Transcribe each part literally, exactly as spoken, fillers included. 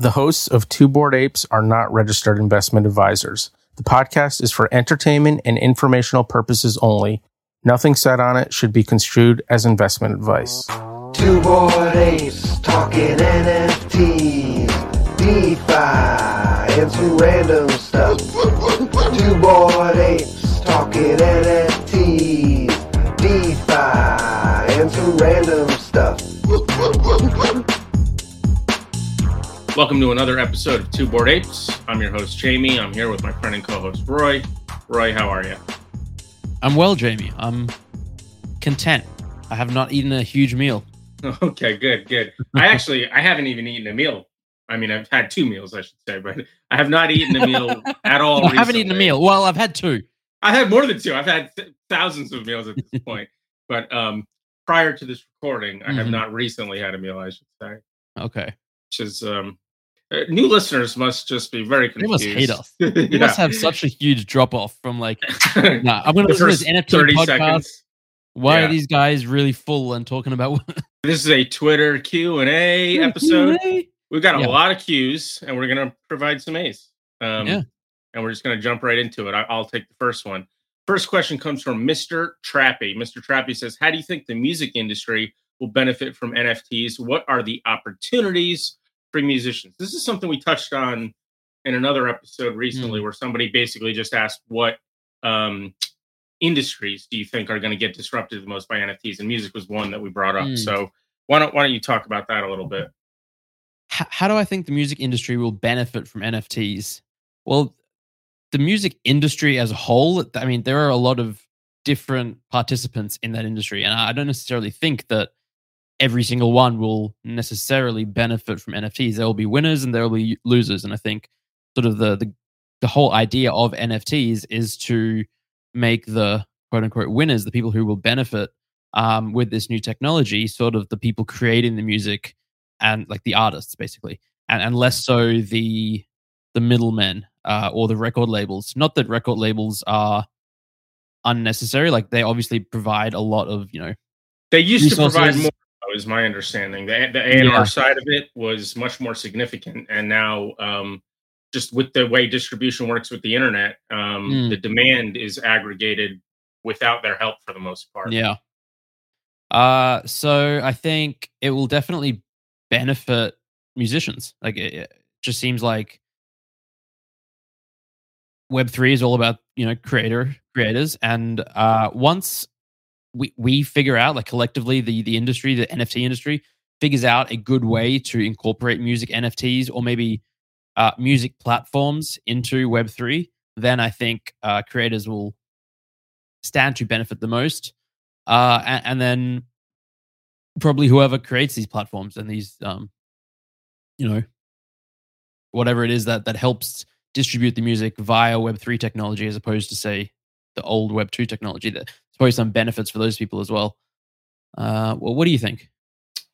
The hosts of Two Bored Apes are not registered investment advisors. The podcast is for entertainment and informational purposes only. Nothing said on it should be construed as investment advice. Two Bored Apes talking N F Ts, DeFi, and some random stuff. Two Bored Apes talking N F Ts, DeFi, and some random stuff. Welcome to another episode of Two Bored Apes. I'm your host, Jamie. I'm here with my friend and co-host, Roy. Roy, how are you? I'm well, Jamie. I'm content. I have not eaten a huge meal. Okay, good, good. I actually, I haven't even eaten a meal. I mean, I've had two meals, I should say, but I have not eaten a meal at all. I haven't eaten a meal. Well, I've had two. I've had more than two. I've had th- thousands of meals at this point. But um, prior to this recording, I mm-hmm. have not recently had a meal, I should say. Okay. Which is, um, new listeners must just be very confused. They must hate us. We yeah. must have such a huge drop-off from like, nah, I'm going to listen to this N F T podcast. Seconds. Why yeah. are these guys really full and talking about? This is a Twitter Q and A episode. Q and A? We've got a yeah. lot of Qs, and we're going to provide some A's. Um, yeah. And we're just going to jump right into it. I- I'll take the first one. First question comes from Mister Trappy. Mister Trappy says, how do you think the music industry will benefit from N F Ts? What are the opportunities for musicians? This is something we touched on in another episode recently mm. where somebody basically just asked what um, industries do you think are going to get disrupted the most by N F Ts? And music was one that we brought up. Mm. So why don't why don't you talk about that a little bit? How, how do I think the music industry will benefit from N F Ts? Well, the music industry as a whole, I mean, there are a lot of different participants in that industry. And I don't necessarily think that every single one will necessarily benefit from N F Ts. There will be winners and there will be losers. And I think sort of the, the, the whole idea of N F Ts is to make the quote unquote winners, the people who will benefit um, with this new technology, sort of the people creating the music and like the artists basically, and, and less so the, the middlemen uh, or the record labels. Not that record labels are unnecessary. Like they obviously provide a lot of, you know, they used resources. To provide more. Is my understanding. The, the A and R yeah. side of it was much more significant, and now um, just with the way distribution works with the internet, um, mm. the demand is aggregated without their help for the most part. Yeah. Uh, so I think it will definitely benefit musicians. Like it, it just seems like Web three is all about, you know, creator creators, and uh, once. We we figure out, like collectively, the the industry, the N F T industry, figures out a good way to incorporate music N F Ts or maybe uh, music platforms into Web three, then I think uh, creators will stand to benefit the most. Uh, and, and then probably whoever creates these platforms and these, um, you know, whatever it is that, that helps distribute the music via Web three technology as opposed to, say, the old Web two technology that... Probably some benefits for those people as well. Uh, well, what do you think?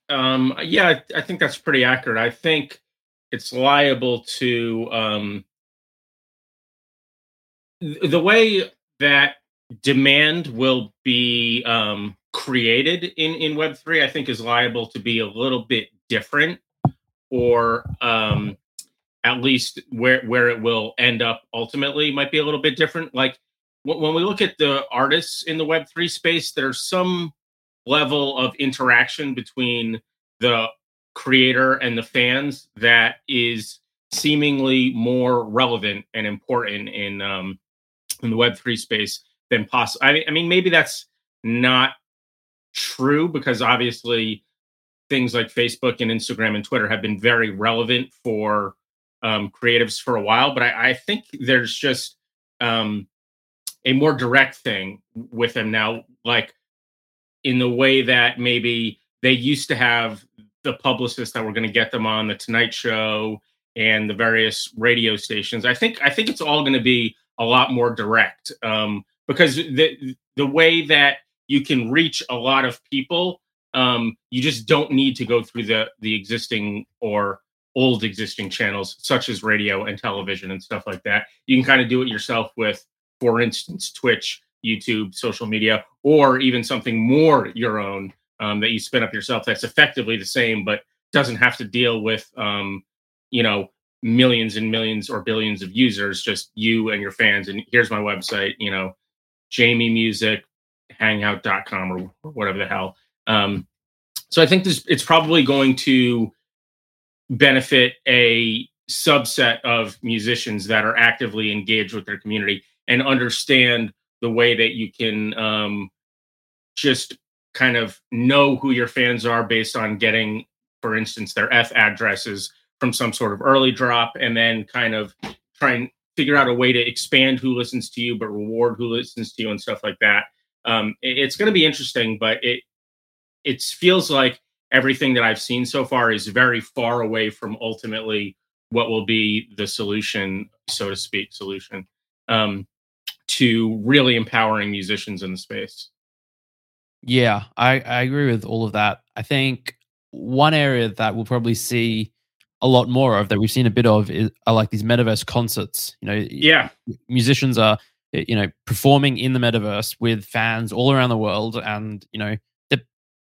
Um, yeah, I, I think that's pretty accurate. I think it's liable to um, th- the way that demand will be um, created in, in Web three, I think is liable to be a little bit different, or um, at least where, where it will end up ultimately might be a little bit different. Like, when we look at the artists in the Web three space, there's some level of interaction between the creator and the fans that is seemingly more relevant and important in um, in the Web three space than possible. I mean, I mean, maybe that's not true because obviously things like Facebook and Instagram and Twitter have been very relevant for um, creatives for a while. But I, I think there's just... Um, a more direct thing with them now, like in the way that maybe they used to have the publicists that were going to get them on the Tonight Show and the various radio stations. I think I think it's all going to be a lot more direct um, because the the way that you can reach a lot of people, um, you just don't need to go through the the existing or old existing channels such as radio and television and stuff like that. You can kind of do it yourself with, for instance, Twitch, YouTube, social media, or even something more your own um, that you spin up yourself that's effectively the same but doesn't have to deal with um, you know, millions and millions or billions of users, just you and your fans. And here's my website, you know, jamie music hangout dot com or whatever the hell. Um, so I think this, it's probably going to benefit a subset of musicians that are actively engaged with their community and understand the way that you can um, just kind of know who your fans are based on getting, for instance, their F addresses from some sort of early drop, and then kind of try and figure out a way to expand who listens to you, but reward who listens to you and stuff like that. Um, it's going to be interesting, but it it feels like everything that I've seen so far is very far away from ultimately what will be the solution, so to speak, solution um, to really empowering musicians in the space. Yeah, I, I agree with all of that. I think one area that we'll probably see a lot more of, that we've seen a bit of, is, are like these metaverse concerts. You know, yeah, musicians are, you know, performing in the metaverse with fans all around the world, and you know,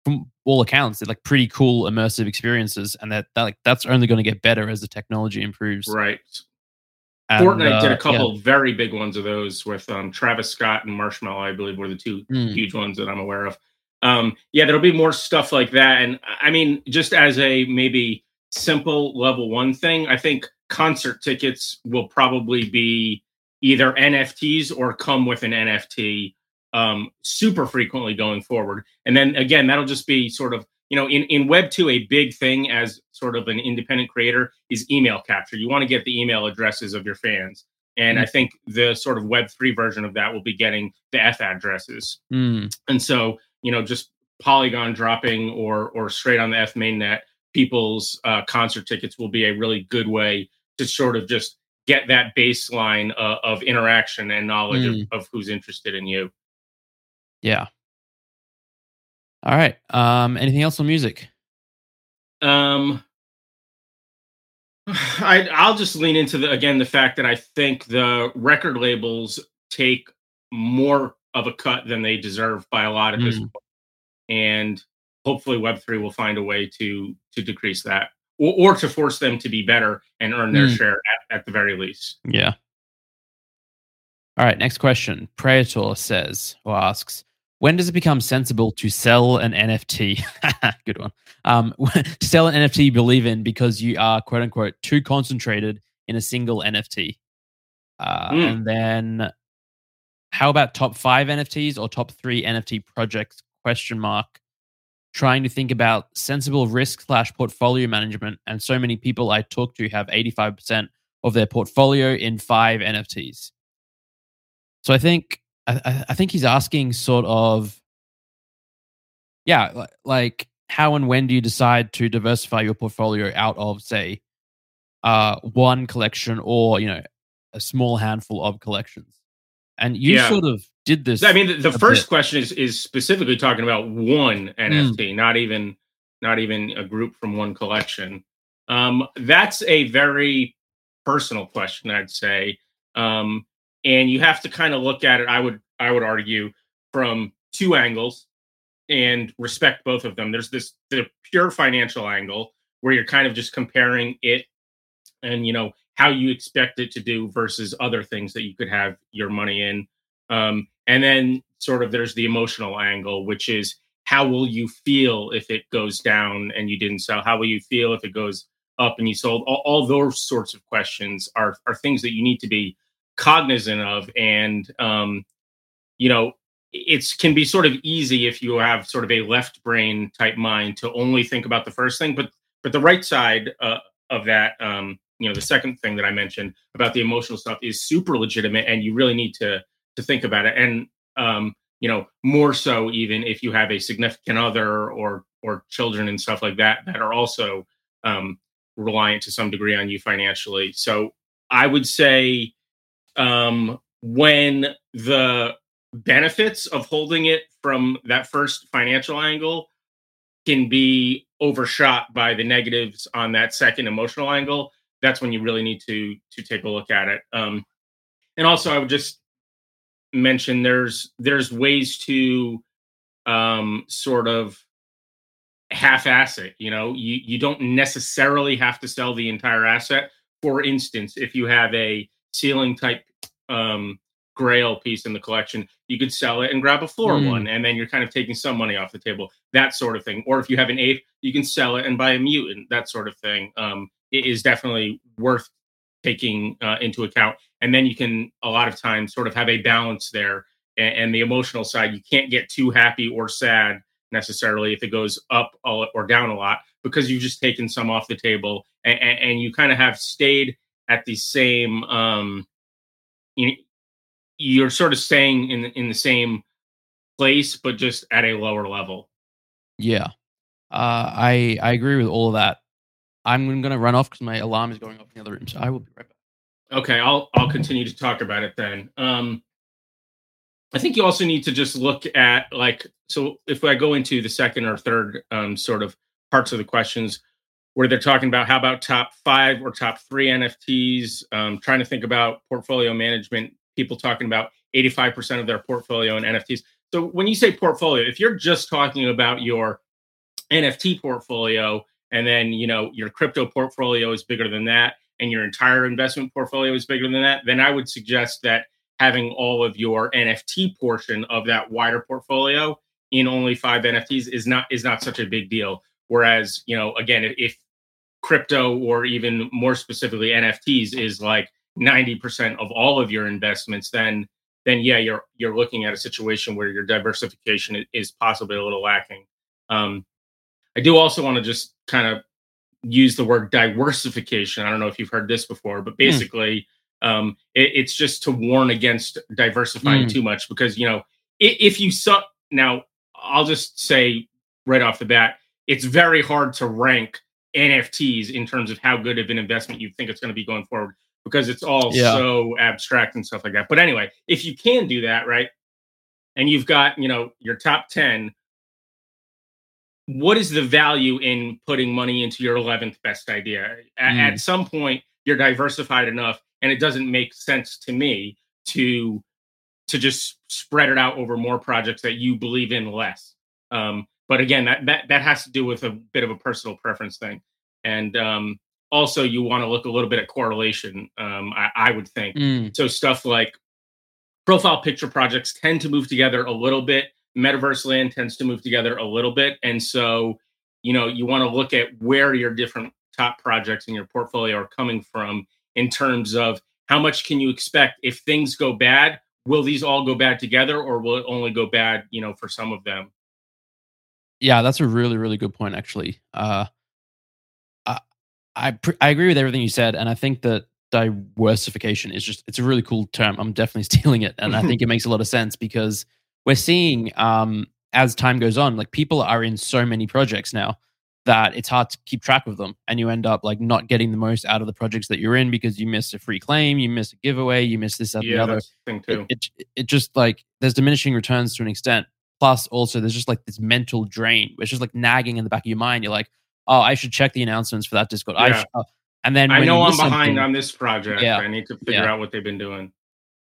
from all accounts, they're like pretty cool, immersive experiences, and that, that like that's only going to get better as the technology improves. Right. And Fortnite uh, did a couple yeah. very big ones of those with um, Travis Scott and Marshmello, I believe, were the two mm. huge ones that I'm aware of. Um, yeah, there'll be more stuff like that, and I mean, just as a maybe simple level one thing, I think concert tickets will probably be either N F Ts or come with an N F T. Um, super frequently going forward. And then again, that'll just be sort of, you know, in, in Web two, a big thing as sort of an independent creator is email capture. You want to get the email addresses of your fans. And mm. I think the sort of Web three version of that will be getting the F addresses. Mm. And so, you know, just Polygon dropping or or straight on the F mainnet, people's uh, concert tickets will be a really good way to sort of just get that baseline uh, of interaction and knowledge mm. of, of who's interested in you. Yeah. All right. Um, anything else on music? Um, I, I'll just lean into the, again, the fact that I think the record labels take more of a cut than they deserve by a lot at mm. this point. And hopefully Web three will find a way to, to decrease that or, or to force them to be better and earn their mm. share at, at the very least. Yeah. All right, next question. Praetor says, or asks, when does it become sensible to sell an N F T? Good one. Um, to sell an N F T you believe in because you are, quote unquote, too concentrated in a single N F T. Uh, mm. And then how about top five N F Ts or top three N F T projects, question mark, trying to think about sensible risk slash portfolio management. And so many people I talk to have eighty-five percent of their portfolio in five N F Ts. So I think I, I think he's asking sort of, yeah, like how and when do you decide to diversify your portfolio out of, say, uh, one collection or, you know, a small handful of collections? And you yeah. sort of did this. I mean, the, the first bit. question is is specifically talking about one N F T, mm. not even not even a group from one collection. Um, that's a very personal question, I'd say. Um And you have to kind of look at it, I would I would argue, from two angles and respect both of them. There's this the pure financial angle where you're kind of just comparing it and, you know, how you expect it to do versus other things that you could have your money in. Um, and then sort of there's the emotional angle, which is how will you feel if it goes down and you didn't sell? How will you feel if it goes up and you sold? All, all those sorts of questions are are things that you need to be cognizant of, and um, you know, it's can be sort of easy if you have sort of a left brain type mind to only think about the first thing, but but the right side uh, of that, um, you know, the second thing that I mentioned about the emotional stuff is super legitimate, and you really need to to think about it, and um, you know, more so even if you have a significant other or or children and stuff like that that are also um, reliant to some degree on you financially. So I would say, Um, when the benefits of holding it from that first financial angle can be overshot by the negatives on that second emotional angle, that's when you really need to to take a look at it. Um, and also, I would just mention there's there's ways to um, sort of half asset. You know, you, you don't necessarily have to sell the entire asset. For instance, if you have a ceiling type um, grail piece in the collection, you could sell it and grab a floor mm. one, and then you're kind of taking some money off the table, that sort of thing. Or if you have an ape, you can sell it and buy a mutant, that sort of thing. Um, it is definitely worth taking uh, into account. And then you can, a lot of times, sort of have a balance there. And, and the emotional side, you can't get too happy or sad necessarily if it goes up or down a lot, because you've just taken some off the table, and, and, and you kind of have stayed at the same, um, you, you're sort of staying in, in the same place, but just at a lower level. Yeah. Uh, I, I agree with all of that. I'm going to run off because my alarm is going off in the other room. So I will be right back. Okay. I'll, I'll continue to talk about it then. Um, I think you also need to just look at, like, so if I go into the second or third um, sort of parts of the questions where they're talking about how about top five or top three N F Ts, um, trying to think about portfolio management, people talking about eighty-five percent of their portfolio in N F Ts. So when you say portfolio, if you're just talking about your N F T portfolio, and then, you know, your crypto portfolio is bigger than that, and your entire investment portfolio is bigger than that, then I would suggest that having all of your N F T portion of that wider portfolio in only five N F Ts is not is not such a big deal. Whereas, you know, again, if crypto, or even more specifically N F Ts, is like ninety percent of all of your investments, then then yeah, you're you're looking at a situation where your diversification is possibly a little lacking. Um, I do also want to just kind of use the word diversification. I don't know if you've heard this before, but basically. Mm. Um, it, it's just to warn against diversifying mm. too much, because, you know, if, if you suck now, I'll just say right off the bat, it's very hard to rank N F Ts in terms of how good of an investment you think it's going to be going forward, because it's all yeah. so abstract and stuff like that. But anyway, if you can do that, right, and you've got, you know, your top ten, what is the value in putting money into your eleventh best idea? Mm. At, at some point, you're diversified enough, and it doesn't make sense to me to to just spread it out over more projects that you believe in less. Um, but again, that, that that has to do with a bit of a personal preference thing. And um, also, you want to look a little bit at correlation, um, I, I would think. Mm. So stuff like profile picture projects tend to move together a little bit. Metaverse land tends to move together a little bit. And so, you know, you want to look at where your different top projects in your portfolio are coming from, in terms of how much can you expect if things go bad. Will these all go bad together, or will it only go bad, you know, for some of them? Yeah, that's a really, really good point, actually. Uh, I I, pr- I agree with everything you said, and I think that diversification is just, it's a really cool term. I'm definitely stealing it, and I think it makes a lot of sense, because we're seeing um, as time goes on, like, people are in so many projects now that it's hard to keep track of them, and you end up like not getting the most out of the projects that you're in, because you missed a free claim, you missed a giveaway, you missed this, that, yeah, the other. That's the thing too. It, it, it just, like, there's diminishing returns to an extent. Plus also there's just like this mental drain, which is like nagging in the back of your mind. You're like, oh, I should check the announcements for that Discord. Yeah. I should, uh, and then I know I'm behind on this project. Yeah, I need to figure yeah. out what they've been doing.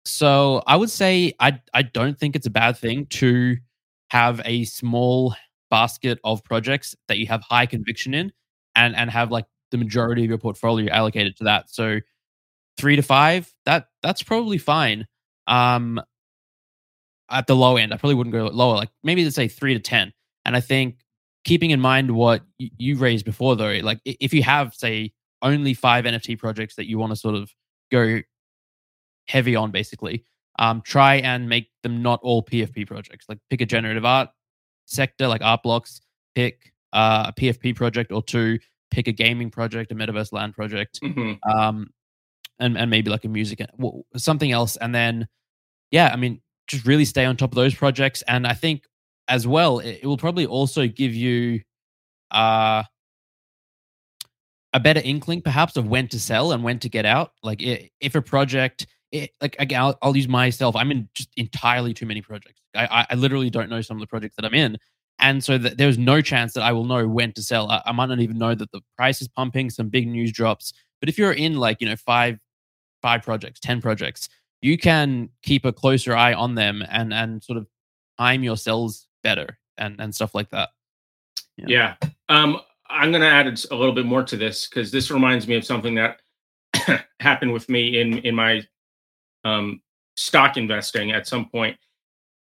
So I would say I I don't think it's a bad thing to have a small basket of projects that you have high conviction in, and and have like the majority of your portfolio allocated to that. So three to five, that that's probably fine. Um, at the low end, I probably wouldn't go lower. Like, maybe let's say three to ten. And I think keeping in mind what y- you raised before, though, like, if you have, say, only five N F T projects that you want to sort of go heavy on, basically, um, try and make them not all P F P projects. Like, pick a generative art sector, like Art Blocks, pick uh, a P F P project or two, pick a gaming project, a metaverse land project, mm-hmm. um, and, and maybe like a music, something else. And then, yeah, I mean, just really stay on top of those projects. And I think as well, it, it will probably also give you uh, a better inkling perhaps of when to sell and when to get out. Like, it, if a project, it, like, again, I'll, I'll use myself. I'm in just entirely too many projects. I, I literally don't know some of the projects that I'm in. And so th- there's no chance that I will know when to sell. I, I might not even know that the price is pumping, some big news drops. But if you're in, like, you know, five, five projects, ten projects, you can keep a closer eye on them and, and sort of time your sells better and, and stuff like that. Yeah. yeah. Um, I'm going to add a little bit more to this because this reminds me of something that happened with me in, in my um, stock investing at some point.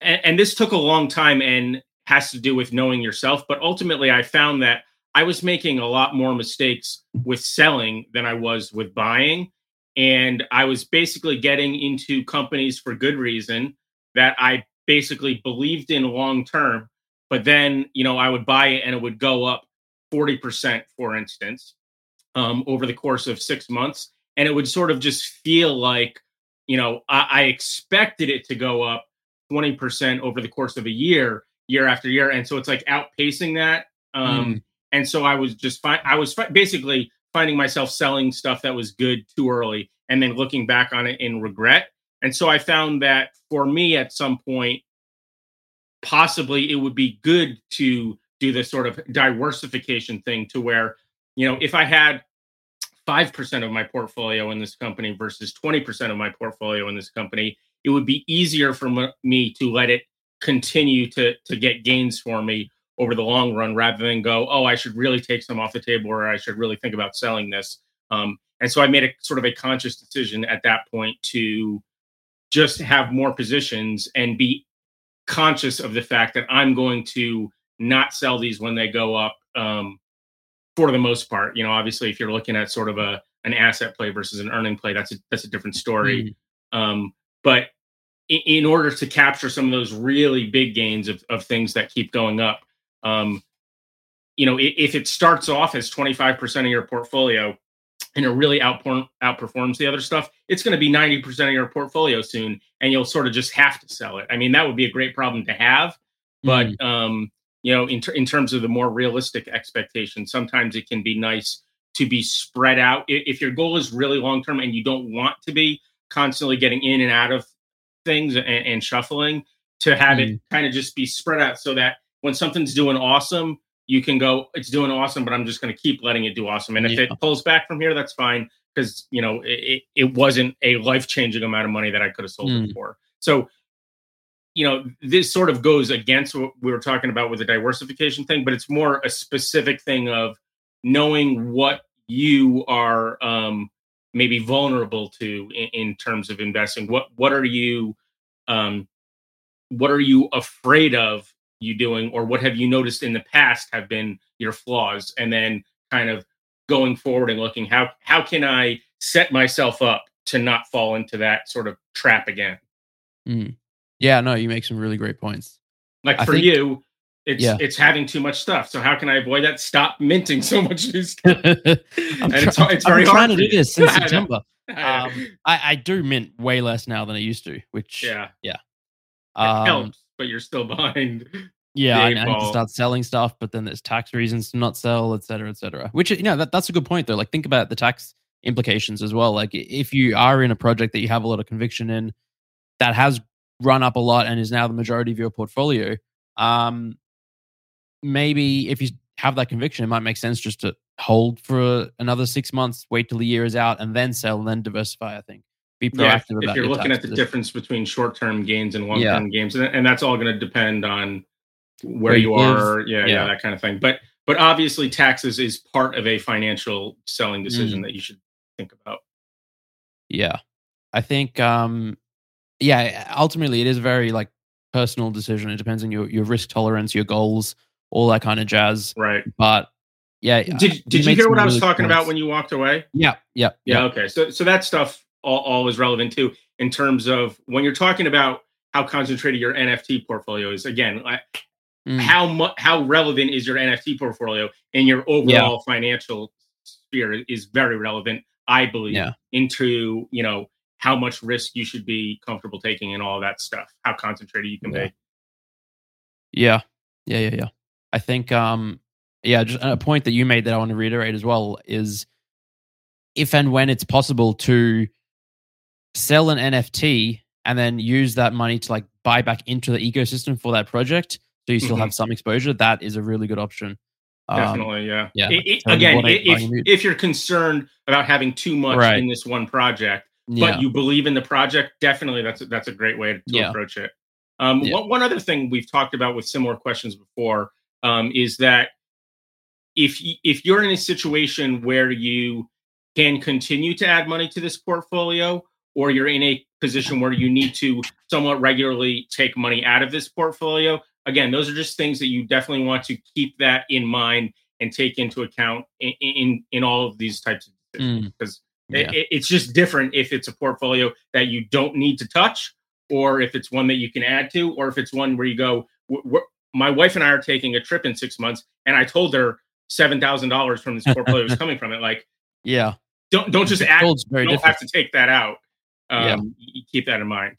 And, and this took a long time and has to do with knowing yourself. But ultimately, I found that I was making a lot more mistakes with selling than I was with buying. And I was basically getting into companies for good reason that I basically believed in long term. But then, you know, I would buy it and it would go up forty percent, for instance, um, over the course of six months. And it would sort of just feel like, you know, I, I expected it to go up twenty percent over the course of a year, year after year. And so it's like outpacing that. Um, mm. And so I was just fi- I was fi- basically finding myself selling stuff that was good too early and then looking back on it in regret. And so I found that for me at some point, possibly it would be good to do this sort of diversification thing to where, you know, if I had five percent of my portfolio in this company versus twenty percent of my portfolio in this company, it would be easier for me to let it continue to, to get gains for me over the long run rather than go, oh, I should really take some off the table or I should really think about selling this. Um, and so I made a sort of a conscious decision at that point to just have more positions and be conscious of the fact that I'm going to not sell these when they go up um, for the most part. You know, obviously, if you're looking at sort of a an asset play versus an earning play, that's a, that's a different story. Mm. Um, but in, in order to capture some of those really big gains of, of things that keep going up, um, you know, if, if it starts off as twenty-five percent of your portfolio and it really outperform, outperforms the other stuff, it's going to be ninety percent of your portfolio soon, and you'll sort of just have to sell it. I mean, that would be a great problem to have, but mm. um, you know, in ter- in terms of the more realistic expectations, sometimes it can be nice to be spread out. If your goal is really long term and you don't want to be constantly getting in and out of things and, and shuffling, to have mm. it kind of just be spread out so that when something's doing awesome, you can go, it's doing awesome, but I'm just going to keep letting it do awesome. And if yeah. it pulls back from here, that's fine. Because, you know, it, it wasn't a life-changing amount of money that I could have sold mm. it for. So, you know, this sort of goes against what we were talking about with the diversification thing, but it's more a specific thing of knowing what you are um, maybe vulnerable to in, in terms of investing. What what are you um, what are you afraid of you doing, or what have you noticed in the past have been your flaws, and then kind of going forward and looking, how how can I set myself up to not fall into that sort of trap again? Mm. Yeah, no, you make some really great points. Like I for think, you, it's yeah. it's having too much stuff. So how can I avoid that? Stop minting so much new stuff. I'm and it's, it's very I've been hard trying to do this since September. I, um, I, I do mint way less now than I used to, which yeah, yeah, um, it helps, but you're still behind. Yeah, I need to start selling stuff, but then there's tax reasons to not sell, et cetera, et cetera. Which, you know, that, that's a good point, though. Like, think about the tax implications as well. Like, if you are in a project that you have a lot of conviction in that has run up a lot and is now the majority of your portfolio, um, maybe if you have that conviction, it might make sense just to hold for another six months, wait till the year is out, and then sell and then diversify, I think. Be proactive yeah, if, about if you're your looking at the difference between short-term gains and long-term yeah. gains, and, and that's all going to depend on Where, where you are, yeah, yeah, yeah, that kind of thing. But but obviously taxes is part of a financial selling decision mm. that you should think about. Yeah. I think, um, yeah, ultimately it is a very like personal decision. It depends on your, your risk tolerance, your goals, all that kind of jazz. Right. But yeah. Did did you hear what I was really talking points. about when you walked away? Yeah, yeah, yeah. Yeah, okay. So so that stuff all, all is relevant too in terms of when you're talking about how concentrated your N F T portfolio is. Again, I Mm. How much? How relevant is your N F T portfolio and your overall yeah. financial sphere is very relevant, I believe, yeah. into, you know, how much risk you should be comfortable taking and all that stuff. How concentrated you can yeah. be. Yeah, yeah, yeah, yeah. I think, um, yeah, just a point that you made that I want to reiterate as well is, if and when it's possible to sell an N F T and then use that money to like buy back into the ecosystem for that project, so you still mm-hmm. have some exposure, that is a really good option. Um, Definitely, yeah. yeah it, it, again, it, if, if you're concerned about having too much right. in this one project, but yeah. you believe in the project, definitely that's a, that's a great way to yeah. approach it. Um, yeah. one, one other thing we've talked about with similar questions before um, is that if if you're in a situation where you can continue to add money to this portfolio, or you're in a position where you need to somewhat regularly take money out of this portfolio, again, those are just things that you definitely want to keep that in mind and take into account in in, in all of these types of decisions, because mm. yeah. it, it's just different if it's a portfolio that you don't need to touch, or if it's one that you can add to, or if it's one where you go, w- w- my wife and I are taking a trip in six months, and I told her seven thousand dollars from this portfolio is coming from it. Like, yeah, don't don't just add, don't different. have to take that out. Um, yeah. Keep that in mind.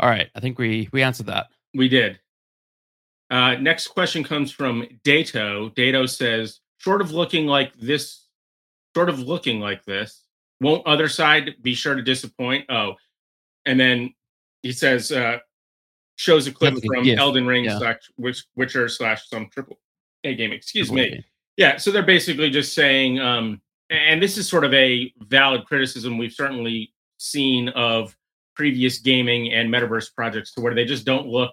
All right. I think we, we answered that. We did. Uh, next question comes from Dato. Dato says, short of looking like this, short of looking like this, won't Other Side be sure to disappoint? Oh, and then he says, uh, shows a clip That's from a Elden Ring yeah. slash Witch, Witcher slash some triple A game. Excuse triple me. Game. Yeah. So they're basically just saying, um, and this is sort of a valid criticism we've certainly seen of previous gaming and metaverse projects, to where they just don't look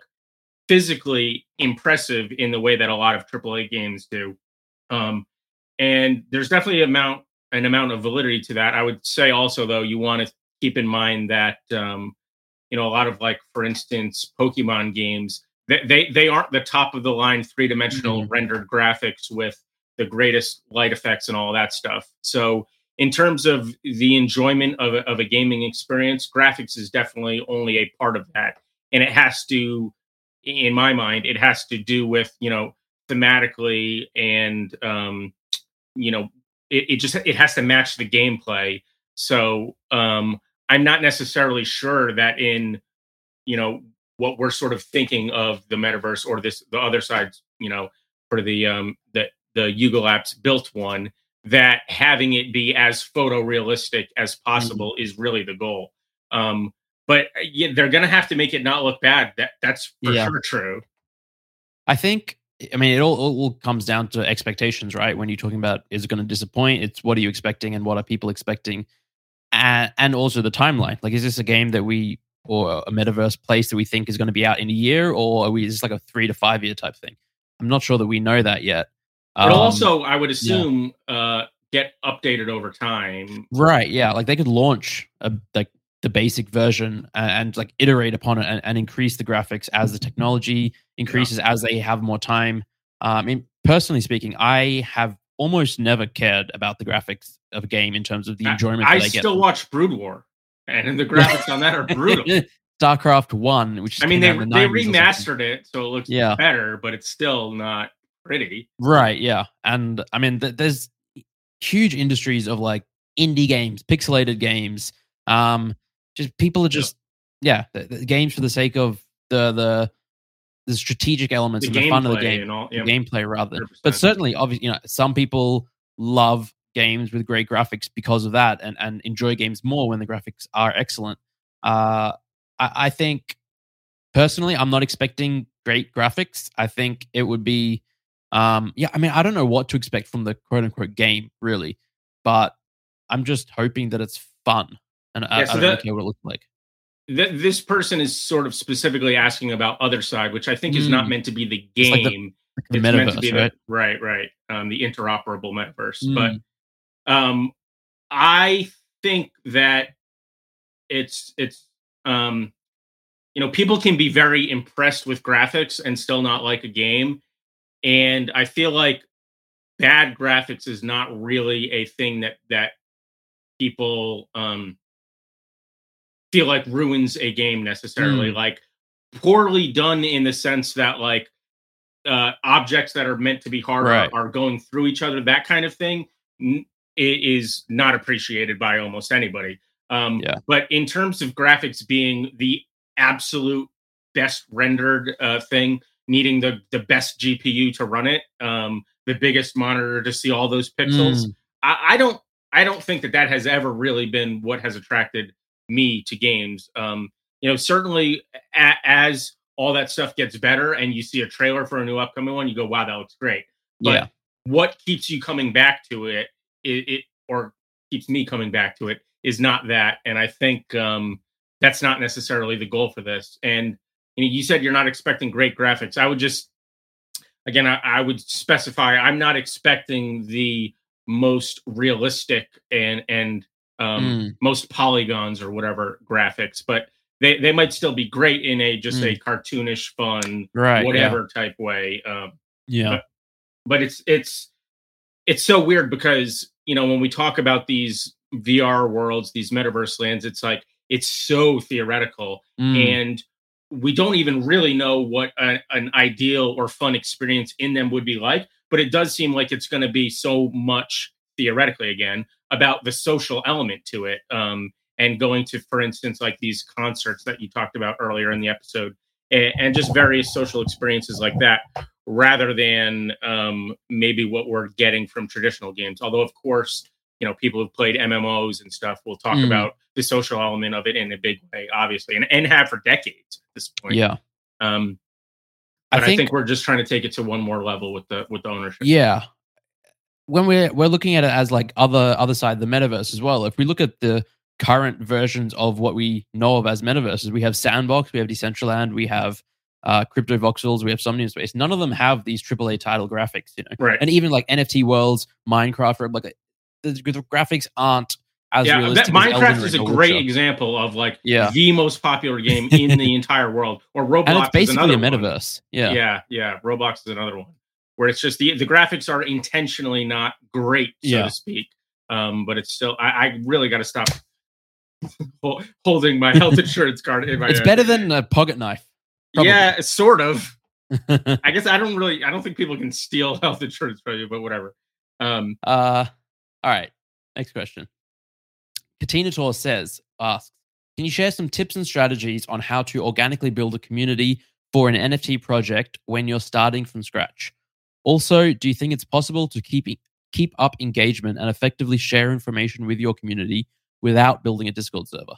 physically impressive in the way that a lot of triple A games do. Um, and there's definitely amount an amount of validity to that. I would say also, though, you want to keep in mind that, um, you know, a lot of, like, for instance, Pokemon games, they they, they aren't the top of the line three-dimensional mm-hmm. rendered graphics with the greatest light effects and all that stuff. So in terms of the enjoyment of a, of a gaming experience, graphics is definitely only a part of that. And it has to, in my mind, it has to do with, you know, thematically and, um, you know, it, it just, it has to match the gameplay. So um, I'm not necessarily sure that in, you know, what we're sort of thinking of the metaverse or this, the Other Side, you know, for the, um, the, the Yuga Labs built one, that having it be as photorealistic as possible mm-hmm. is really the goal. Um, but yeah, they're going to have to make it not look bad. That that's for yeah. sure true. I think, I mean, it all, all comes down to expectations, right? When you're talking about, is it going to disappoint? It's what are you expecting and what are people expecting? And, and also the timeline. Like, is this a game that we, or a metaverse place that we think is going to be out in a year? Or are we, is this like a three to five year type thing? I'm not sure that we know that yet. But also, um, I would assume, yeah. uh, get updated over time. Right, yeah. Like, they could launch a, like the basic version and, and like iterate upon it and, and increase the graphics as the technology increases, yeah. as they have more time. Uh, I mean, personally speaking, I have almost never cared about the graphics of a game in terms of the enjoyment I, I that I get. I still watch Brood War, and the graphics on that are brutal. StarCraft one, which is I mean, they, the they remastered it, so it looks yeah. better, but it's still not pretty. Right, yeah. And I mean, th- there's huge industries of like indie games, pixelated games. Um, just people are just, yeah, yeah the, the games for the sake of the the, the strategic elements the and the fun of the game, all, yeah, the gameplay rather. one hundred percent. But certainly, obviously, you know, some people love games with great graphics because of that, and, and enjoy games more when the graphics are excellent. Uh, I, I think personally, I'm not expecting great graphics. I think it would be Um, yeah, I mean, I don't know what to expect from the quote-unquote game, really, but I'm just hoping that it's fun, and yeah, I, so I don't that, care what it looks like. Th- this person is sort of specifically asking about Other Side, which I think mm. is not meant to be the game. It's, like the, like the it's metaverse, meant to be the, right? Right, right, um, the interoperable metaverse. Mm. But um, I think that it's it's um, you know, people can be very impressed with graphics and still not like a game. And I feel like bad graphics is not really a thing that that people um, feel like ruins a game necessarily. Mm. Like, poorly done in the sense that, like, uh, objects that are meant to be hard right. are, are going through each other, that kind of thing, n- is not appreciated by almost anybody. Um, yeah. But in terms of graphics being the absolute best rendered uh, thing, needing the, the best G P U to run it, um, the biggest monitor to see all those pixels. Mm. I, I don't I don't think that that has ever really been what has attracted me to games. Um, you know, certainly a, as all that stuff gets better and you see a trailer for a new upcoming one, you go, wow, that looks great. But yeah. what keeps you coming back to it, it, it, or keeps me coming back to it, is not that. And I think um, that's not necessarily the goal for this. And you said you're not expecting great graphics. I would just, again, I, I would specify I'm not expecting the most realistic and and um, mm. most polygons or whatever graphics, but they, they might still be great in a just mm. a cartoonish, fun, right, whatever yeah. type way. Um, yeah, but, but it's it's it's so weird because, you know, when we talk about these V R worlds, these metaverse lands, it's like it's so theoretical mm. and we don't even really know what a, an ideal or fun experience in them would be like. But it does seem like it's going to be so much, theoretically again, about the social element to it. Um, and going to, for instance, like these concerts that you talked about earlier in the episode, and, and just various social experiences like that, rather than um, maybe what we're getting from traditional games. Although, of course, you know, people who've played M M Os and stuff will talk mm. about the social element of it in a big way, obviously, and, and have for decades at this point. Yeah. Um, But I think, I think we're just trying to take it to one more level with the with the ownership. Yeah, when we're we're looking at it as like other other side of the metaverse as well. If we look at the current versions of what we know of as metaverses, we have Sandbox, we have Decentraland, we have uh, Crypto Voxels, we have Somnium Space. None of them have these triple A title graphics, you know. Right. And even like N F T worlds, Minecraft, or like the graphics aren't as yeah, realistic. Yeah, Minecraft is a great Witcher. example of like yeah. the most popular game in the entire world. Or Roblox, and it's basically is another a metaverse. One. Yeah, yeah, yeah. Roblox is another one where it's just the the graphics are intentionally not great, so yeah. to speak. Um, but it's still, I, I really got to stop holding my health insurance card in my It's head. Better than a pocket knife. Probably. Yeah, sort of. I guess I don't really. I don't think people can steal health insurance from you, but whatever. Um, uh, all right. Next question. Katinator says, asks, can you share some tips and strategies on how to organically build a community for an N F T project when you're starting from scratch? Also, do you think it's possible to keep keep up engagement and effectively share information with your community without building a Discord server?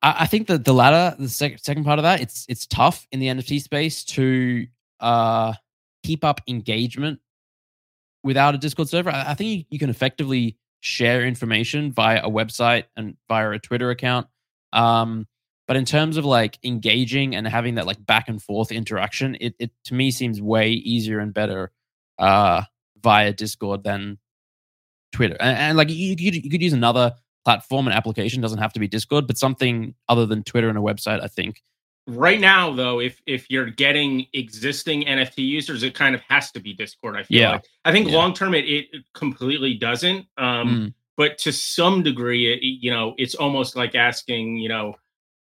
I, I think that the latter, the sec- second part of that, it's it's tough in the N F T space to uh, keep up engagement without a Discord server. I think you can effectively share information via a website and via a Twitter account. Um, but in terms of like engaging and having that like back and forth interaction, it, it to me seems way easier and better uh, via Discord than Twitter. And, and like you, you, you could use another platform and application, doesn't have to be Discord, but something other than Twitter and a website, I think. Right now, though, if if you're getting existing N F T users, it kind of has to be Discord, I feel yeah. like. I think yeah. long-term, it, it completely doesn't. Um, mm. But to some degree, it, you know, it's almost like asking, you know,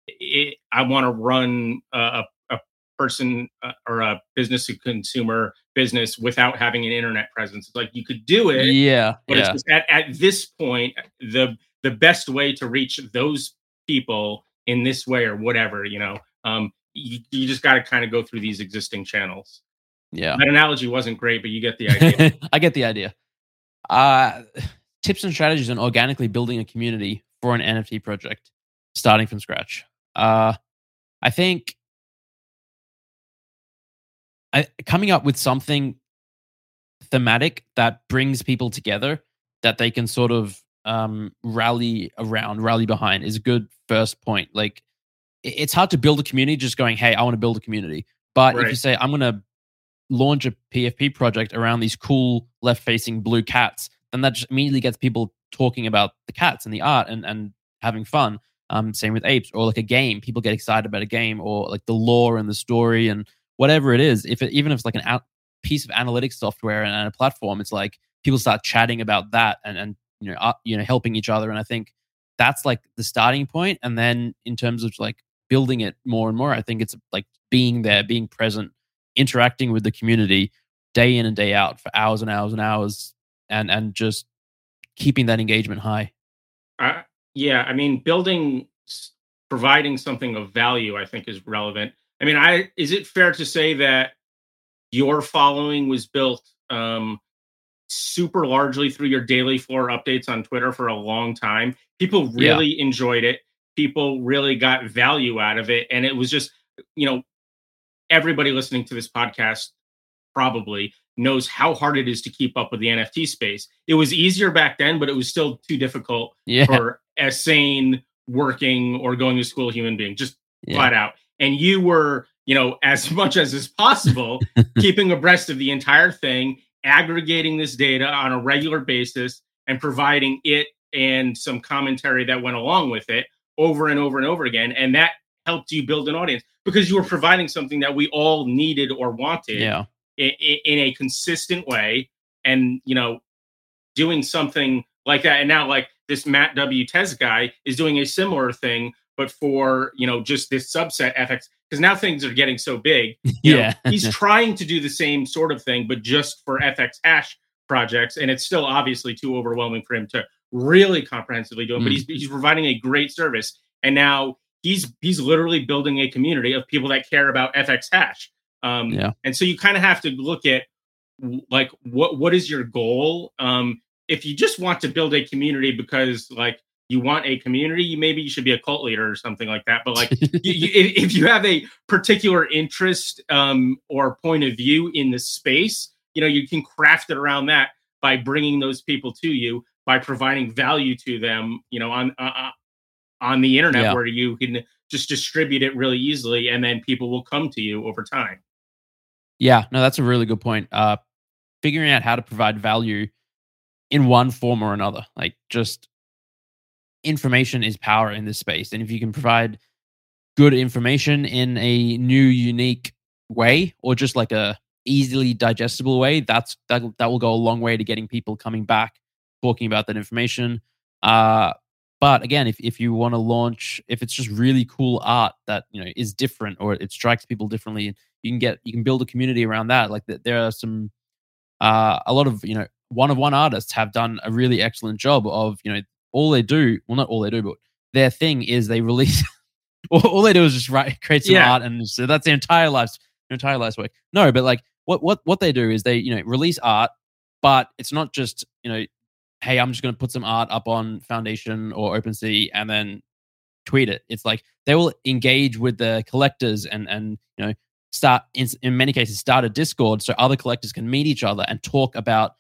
it, I want to run a, a person uh, or a business-to-consumer business without having an internet presence. It's like, you could do it. Yeah. But yeah. It's just at, at this point, the the best way to reach those people in this way or whatever, you know, Um, you, you just got to kind of go through these existing channels. Yeah. That analogy wasn't great, but you get the idea. I get the idea. Uh, tips and strategies on organically building a community for an N F T project, starting from scratch. Uh, I think I, coming up with something thematic that brings people together that they can sort of um, rally around, rally behind is a good first point. Like, it's hard to build a community just going, hey, I want to build a community. But right. if you say, I'm going to launch a P F P project around these cool left-facing blue cats, then that just immediately gets people talking about the cats and the art and, and having fun. Um, same with apes or like a game. People get excited about a game or like the lore and the story and whatever it is. If it, even if it's like an out piece of analytics software and, and a platform, it's like people start chatting about that and, and you know, uh, you know, helping each other. And I think that's like the starting point. And then in terms of like building it more and more, I think it's like being there, being present, interacting with the community day in and day out for hours and hours and hours, and and just keeping that engagement high. Uh, yeah, I mean, building, providing something of value, I think is relevant. I mean, I is it fair to say that your following was built um, super largely through your daily floor updates on Twitter for a long time? People really yeah. enjoyed it. People really got value out of it. And it was just, you know, everybody listening to this podcast probably knows how hard it is to keep up with the N F T space. It was easier back then, but it was still too difficult yeah. for a sane, working, or going to school human being, just yeah. flat out. And you were you know, as much as is possible, keeping abreast of the entire thing, aggregating this data on a regular basis and providing it and some commentary that went along with it over and over and over again. And that helped you build an audience because you were providing something that we all needed or wanted yeah. in, in a consistent way. And, you know, doing something like that. And now like this Matt W. Tez guy is doing a similar thing, but for, you know, just this subset F X, because now things are getting so big. You yeah. know, he's trying to do the same sort of thing, but just for F X hash projects. And it's still obviously too overwhelming for him to really comprehensively do it, mm. but he's, he's providing a great service. And now he's, he's literally building a community of people that care about F X hash. Um, yeah. And so you kind of have to look at like, what, what is your goal? Um, if you just want to build a community because like you want a community, you maybe you should be a cult leader or something like that. But like you, you, if you have a particular interest um, or point of view in the space, you know, you can craft it around that by bringing those people to you, by providing value to them, you know, on, uh, on the internet yeah. where you can just distribute it really easily. And then people will come to you over time. Yeah, no, that's a really good point. Uh, figuring out how to provide value in one form or another, like just information is power in this space. And if you can provide good information in a new, unique way, or just like a easily digestible way, that's that, that will go a long way to getting people coming back, talking about that information. Uh, but again, if, if you want to launch, if it's just really cool art that, you know, is different or it strikes people differently, you can get, you can build a community around that. Like there are some, uh, a lot of, you know, one-of-one artists have done a really excellent job of, you know, all they do, well, not all they do, but their thing is they release, all, all they do is just write, create some yeah. art, and so that's their entire life's, their entire life's work. No, but like what what what they do is they, you know, release art, but it's not just, you know, hey, I'm just going to put some art up on Foundation or OpenSea and then tweet it. It's like they will engage with the collectors and, and you know, start, in, in many cases, start a Discord so other collectors can meet each other and talk about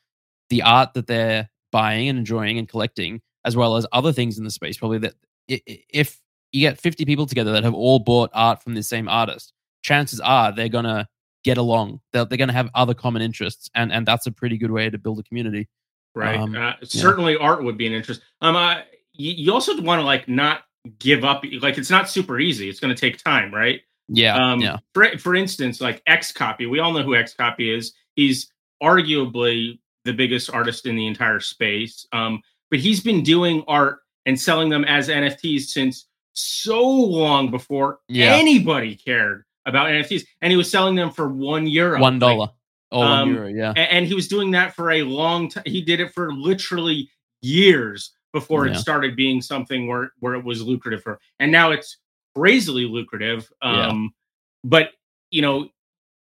the art that they're buying and enjoying and collecting, as well as other things in the space. Probably that if you get fifty people together that have all bought art from the same artist, chances are they're going to get along. They're, they're going to have other common interests. And, and that's a pretty good way to build a community. Right. Um, uh, certainly yeah. art would be an interest. Um, uh, you, you also want to like not give up. Like it's not super easy. It's going to take time, right? Yeah. Um, yeah. For, for instance, like X Copy, we all know who X Copy is. He's arguably the biggest artist in the entire space. Um, but he's been doing art and selling them as N F Ts since so long before yeah. anybody cared about N F Ts. And he was selling them for one euro. One dollar. Like, oh, um, one euro, yeah. And, and he was doing that for a long time. He did it for literally years before yeah. it started being something where, where it was lucrative for him. And now it's crazily lucrative. Um, yeah. But, you know,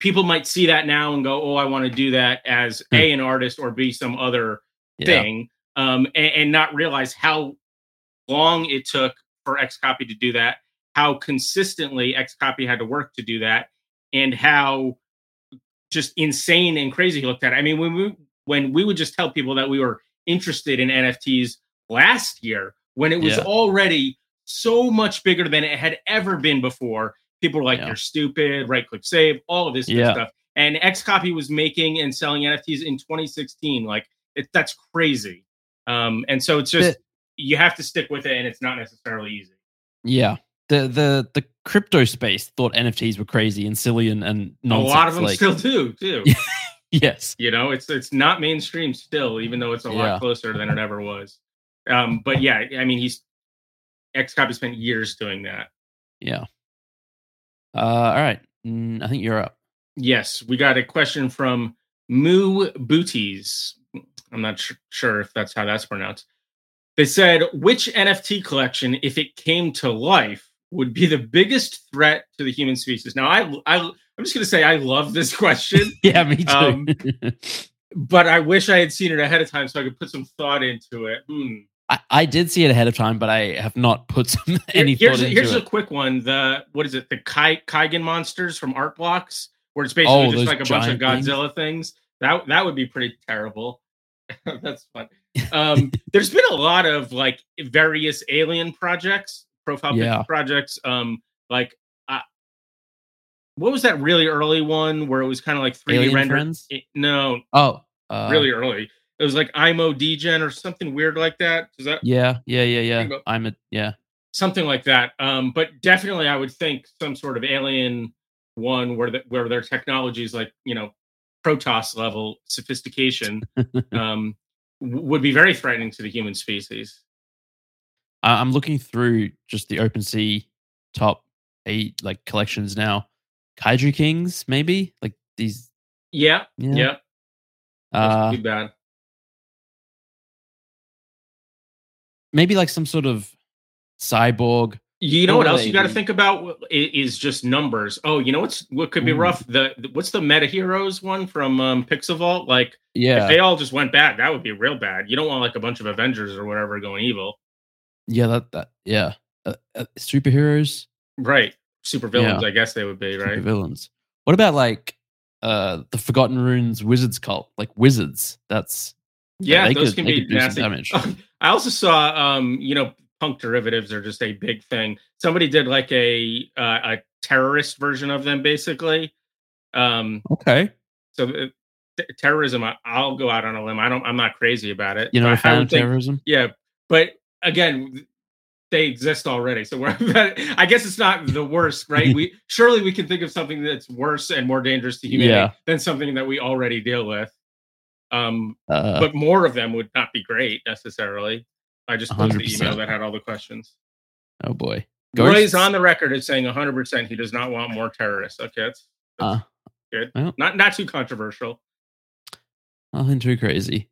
people might see that now and go, oh, I want to do that as A, an artist, or B, some other yeah. thing, um, and, and not realize how long it took for X Copy to do that, how consistently X Copy had to work to do that, and how just insane and crazy he looked at it. I mean, when we, when we would just tell people that we were interested in N F Ts last year, when it was yeah. already so much bigger than it had ever been before, people were like, yeah. you're stupid, right-click save, all of this good yeah. stuff. And X Copy was making and selling N F Ts in twenty sixteen. Like, it, that's crazy. Um, and so it's just, the, you have to stick with it, and it's not necessarily easy. Yeah. The the the crypto space thought N F Ts were crazy and silly and, and nonsense. A lot of them like, still do, too. yes. You know, it's it's not mainstream still, even though it's a lot yeah. closer than it ever was. Um, but yeah, I mean, he's X Copy spent years doing that. Yeah. Uh, all right. Mm, I think you're up. Yes. We got a question from Moo Booties. I'm not sh- sure if that's how that's pronounced. They said, which N F T collection, if it came to life, would be the biggest threat to the human species? Now, I, I, I'm just going to say I love this question. yeah, me too. um, but I wish I had seen it ahead of time so I could put some thought into it. Mm. I, I did see it ahead of time, but I have not put some, any here's, thought into here's it. Here's a quick one. The what is it? The Kai, Kaigan monsters from Art Blocks, where it's basically oh, just like a bunch of Godzilla things. things. That that would be pretty terrible. That's fun. Um, there's been a lot of like various alien projects, profile yeah. picture projects. Um, like uh, what was that really early one where it was kind of like three D rendered? No. Oh. Uh, really early. It was like I M O Degen or something weird like that. Is that? Yeah, yeah, yeah, yeah. I'm a yeah. Something like that. Um, but definitely, I would think some sort of alien one where the, where their technology is like, you know, Protoss level sophistication um, w- would be very threatening to the human species. Uh, I'm looking through just the OpenSea top eight like collections now. Kaiju Kings, maybe like these. Yeah, yeah. yeah. Uh, too bad. Maybe like some sort of cyborg. You know what, what else you got to think about is just numbers. Oh, you know what's what could be Ooh. rough? The what's the Meta Heroes one from um, Pixel Vault? Like, yeah. if they all just went bad, that would be real bad. You don't want like a bunch of Avengers or whatever going evil. Yeah, that that yeah, uh, uh, superheroes. Right, supervillains. Yeah. I guess they would be right. Supervillains. What about like uh, the Forgotten Runes Wizards cult? Like wizards. That's yeah, like, those could, can be nasty damage. I also saw, um, you know, punk derivatives are just a big thing. Somebody did like a uh, a terrorist version of them, basically. Um, okay. So uh, t- terrorism, I, I'll go out on a limb. I don't. I'm not crazy about it. You know, I, I terrorism. Think, yeah, but again, they exist already. So we're, I guess it's not the worst, right? we surely we can think of something that's worse and more dangerous to humanity yeah. than something that we already deal with. Um, uh, but more of them would not be great necessarily. I just posted the email that had all the questions. Oh boy, Ghosts? Roy's on the record as saying one hundred percent he does not want more terrorists. Okay, that's, that's uh, good. Well, not not too controversial. Nothing too crazy.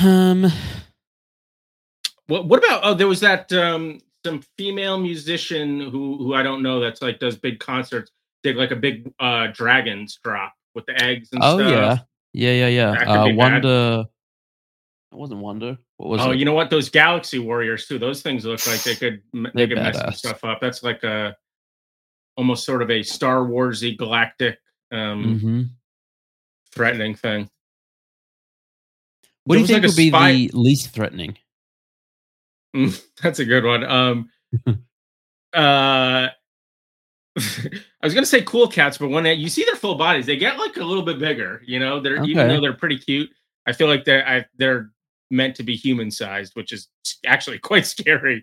um, what what about? Oh, there was that um some female musician who who I don't know that's like does big concerts. Did like a big uh dragons drop with the eggs and oh, stuff. Oh yeah. Yeah, yeah, yeah. Uh, Wonder. It wasn't Wonder. What was? Oh, it? You know what? Those Galaxy Warriors too. Those things look like they could they could mess some stuff up. That's like a almost sort of a Star Warsy galactic um, mm-hmm. threatening thing. What there do you think like would be spy- the least threatening? Mm, that's a good one. Um, uh, I was gonna say cool cats, but when they, you see their full bodies, they get like a little bit bigger. You know, they're okay. even though they're pretty cute. I feel like they're I, they're meant to be human sized, which is actually quite scary.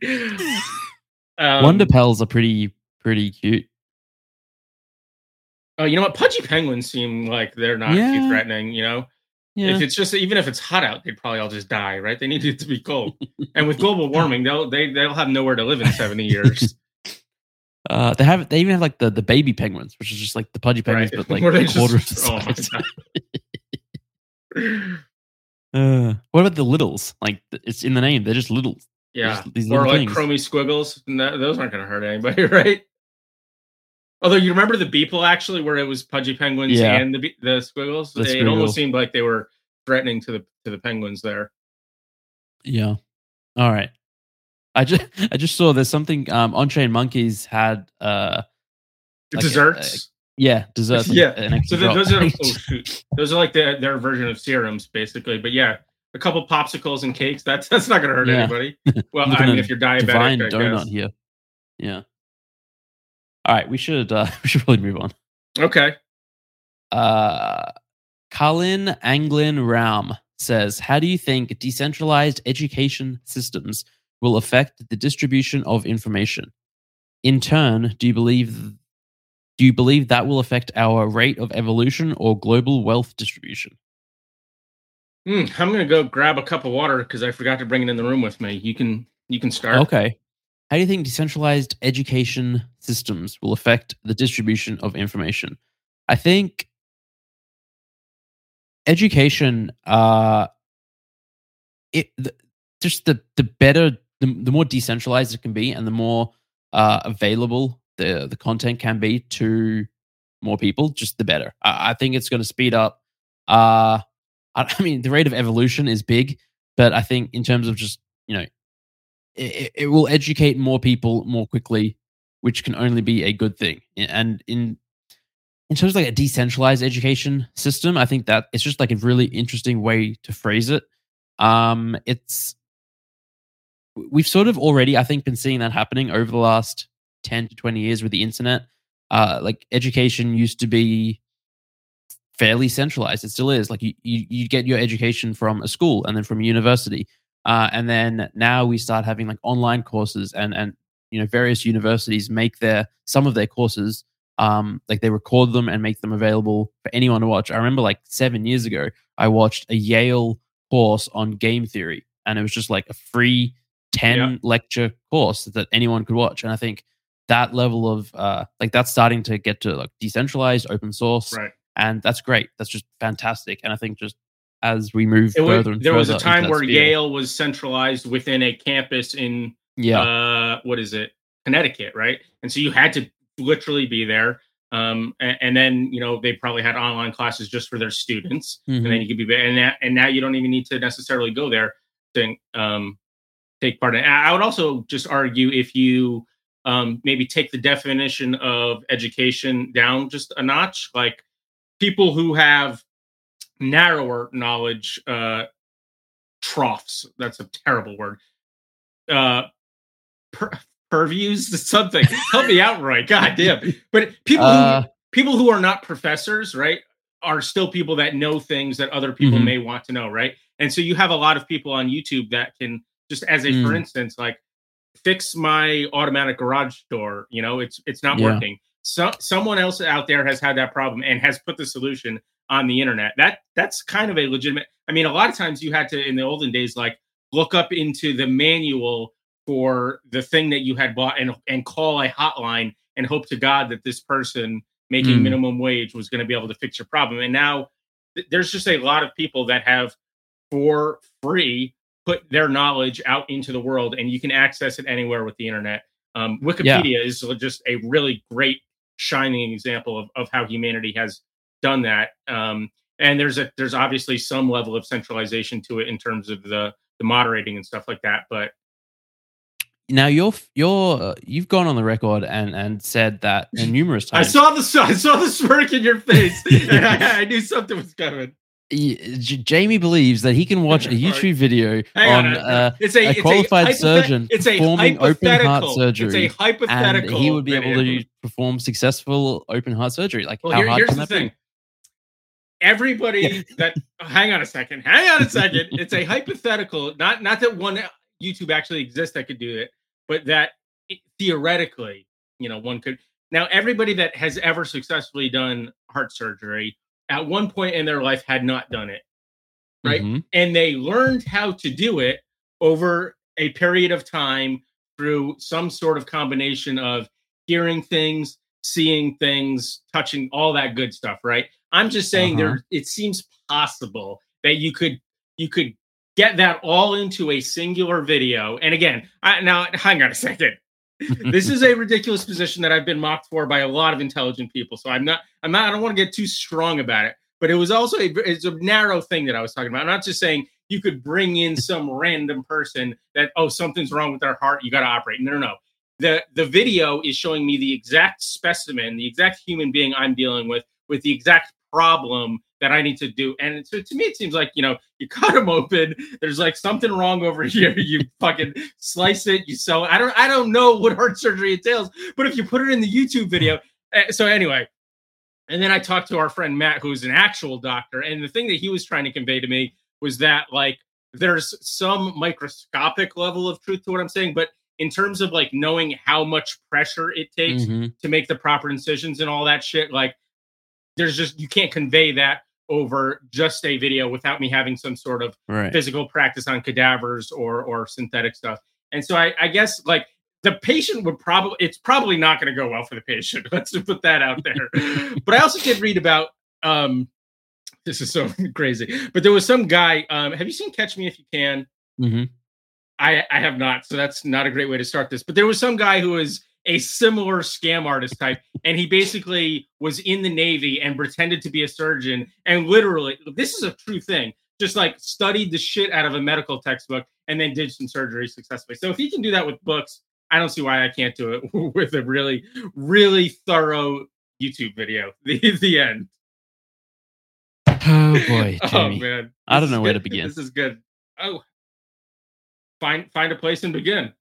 um, Wonder Pals are pretty pretty cute. Oh, you know what? Pudgy Penguins seem like they're not yeah. too threatening. You know, yeah. if it's just even if it's hot out, they'd probably all just die, right? They need it to be cold, and with global warming, they'll they they'll have nowhere to live in seventy years. Uh, they have. They even have like the, the baby penguins, which is just like the Pudgy Penguins, right. but like a quarter of the size. Uh, what about the littles? Like it's in the name; they're just littles. Yeah, just, these or little like things. Chromy squiggles. No, those aren't going to hurt anybody, right? Although you remember the Beeple actually, where it was Pudgy Penguins yeah. and the the squiggles. The they, squiggle. It almost seemed like they were threatening to the to the penguins there. Yeah. All right. I just I just saw there's something um, on-chain monkeys had uh, like desserts. A, a, yeah, desserts. Yeah, an so the, those are oh, those are like the, their version of serums, basically. But yeah, a couple popsicles and cakes. That's that's not going to hurt yeah. anybody. Well, I mean, if you're diabetic, divine I donut guess. Here. Yeah. All right, we should uh, we should probably move on. Okay. Uh, Colin Anglin Raum says, "How do you think decentralized education systems will affect the distribution of information? In turn, do you believe do you believe that will affect our rate of evolution or global wealth distribution?" Mm, I'm going to go grab a cup of water because I forgot to bring it in the room with me. You can you can start. Okay. How do you think decentralized education systems will affect the distribution of information? I think education, uh, it the, just the the better. The, the more decentralized it can be and the more uh, available the, the content can be to more people, just the better. I, I think it's going to speed up. Uh, I, I mean, the rate of evolution is big, but I think in terms of just, you know, it, it will educate more people more quickly, which can only be a good thing. And in in terms of like a decentralized education system, I think that it's just like a really interesting way to phrase it. Um, it's... We've sort of already, I think, been seeing that happening over the last ten to twenty years with the internet. uh, like education used to be fairly centralized. It still is. Like you, you, you get your education from a school and then from a university. Uh, and then now we start having like online courses and, and, you know, various universities make their, some of their courses, um, like they record them and make them available for anyone to watch. I remember like seven years ago, I watched a Yale course on game theory and it was just like a free ten yeah. lecture course that anyone could watch. And I think that level of, uh, like that's starting to get to like decentralized open source. Right. And that's great. That's just fantastic. And I think just, as we move it further and there further was a time where sphere. Yale was centralized within a campus in yeah. uh, what is it, Connecticut, right? And so you had to literally be there. Um, and, and then you know they probably had online classes just for their students, mm-hmm. and then you could be and that, and now you don't even need to necessarily go there to um, take part in. I would also just argue if you um, maybe take the definition of education down just a notch, like people who have narrower knowledge uh troughs, that's a terrible word, uh pur- purviews something help me out, Roy, god damn. But people uh, who, people who are not professors, right, are still people that know things that other people mm-hmm. may want to know, right? And so you have a lot of people on YouTube that can just as a mm. for instance, like, fix my automatic garage door, you know, it's it's not yeah. working. So someone else out there has had that problem and has put the solution on the internet. That that's kind of a legitimate. I mean, a lot of times you had to in the olden days, like look up into the manual for the thing that you had bought and and call a hotline and hope to God that this person making mm. minimum wage was going to be able to fix your problem. And now th- there's just a lot of people that have for free put their knowledge out into the world, and you can access it anywhere with the internet. Um, Wikipedia yeah. is just a really great shining example of of how humanity has done that, um, and there's a there's obviously some level of centralization to it in terms of the the moderating and stuff like that. But now you're you're uh, you've gone on the record and and said that numerous times. I saw the I saw the smirk in your face, and I, I knew something was coming. Jamie believes that he can watch a YouTube video on, on uh, it's a, a it's qualified a hypothet- surgeon it's a performing open heart surgery. It's a hypothetical, and he would be able to perform successful open heart surgery. Like, well, how here, hard here's can the that thing. Be? Everybody that oh, hang on a second, hang on a second. It's a hypothetical, not not that one YouTube actually exists that could do it, but that it, theoretically, you know, one could. Now, everybody that has ever successfully done heart surgery at one point in their life had not done it, right? Mm-hmm. And they learned how to do it over a period of time through some sort of combination of hearing things, seeing things, touching, all that good stuff, right? I'm just saying uh-huh. there. It seems possible that you could you could get that all into a singular video. And again, I, now hang on a second. This is a ridiculous position that I've been mocked for by a lot of intelligent people. So I'm not I'm not I don't want to get too strong about it. But it was also a, it's a narrow thing that I was talking about. I'm not just saying you could bring in some random person that oh something's wrong with their heart, you got to operate. No, no, no. The the video is showing me the exact specimen, the exact human being I'm dealing with, with the exact problem that I need to do. And so to me, it seems like, you know, you cut them open. There's like something wrong over here. You fucking slice it. You sell it. I don't, I don't know what heart surgery entails, but if you put it in the YouTube video. So anyway, and then I talked to our friend Matt, who's an actual doctor. And the thing that he was trying to convey to me was that like, there's some microscopic level of truth to what I'm saying, but in terms of like knowing how much pressure it takes mm-hmm. to make the proper incisions and all that shit, like, there's just, you can't convey that over just a video without me having some sort of right. physical practice on cadavers or or synthetic stuff. And so I, I guess like the patient would probably, it's probably not going to go well for the patient. Let's put that out there. But I also did read about, um, this is so crazy, but there was some guy, um, have you seen Catch Me If You Can? Mm-hmm. I, I have not. So that's not a great way to start this, but there was some guy who was a similar scam artist type. And he basically was in the Navy and pretended to be a surgeon. And literally, this is a true thing, just like studied the shit out of a medical textbook and then did some surgery successfully. So if he can do that with books, I don't see why I can't do it with a really, really thorough YouTube video. The, the end. Oh boy, Jamie. Oh man. I don't know where to begin. This is good. Oh, find, find a place and begin.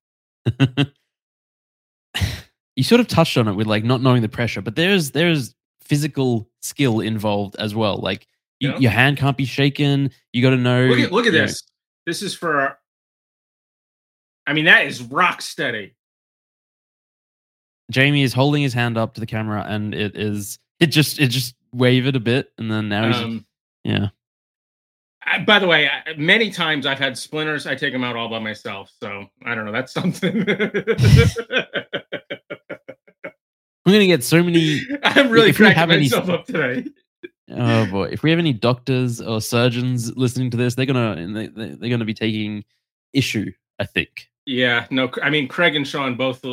you sort of touched on it with like not knowing the pressure, but there's there's physical skill involved as well. Like you, yeah. your hand can't be shaken. You got to know. Look at, look at this. Know. This is for. I mean, that is rock steady. Jamie is holding his hand up to the camera, and it is it just it just wavered a bit, and then now he's um, yeah. I, by the way, I, many times I've had splinters. I take them out all by myself. So I don't know. That's something. I'm gonna get so many. I'm really cracking myself any, up today. Oh boy! If we have any doctors or surgeons listening to this, they're gonna they, they're gonna be taking issue. I think. Yeah. No. I mean, Craig and Sean both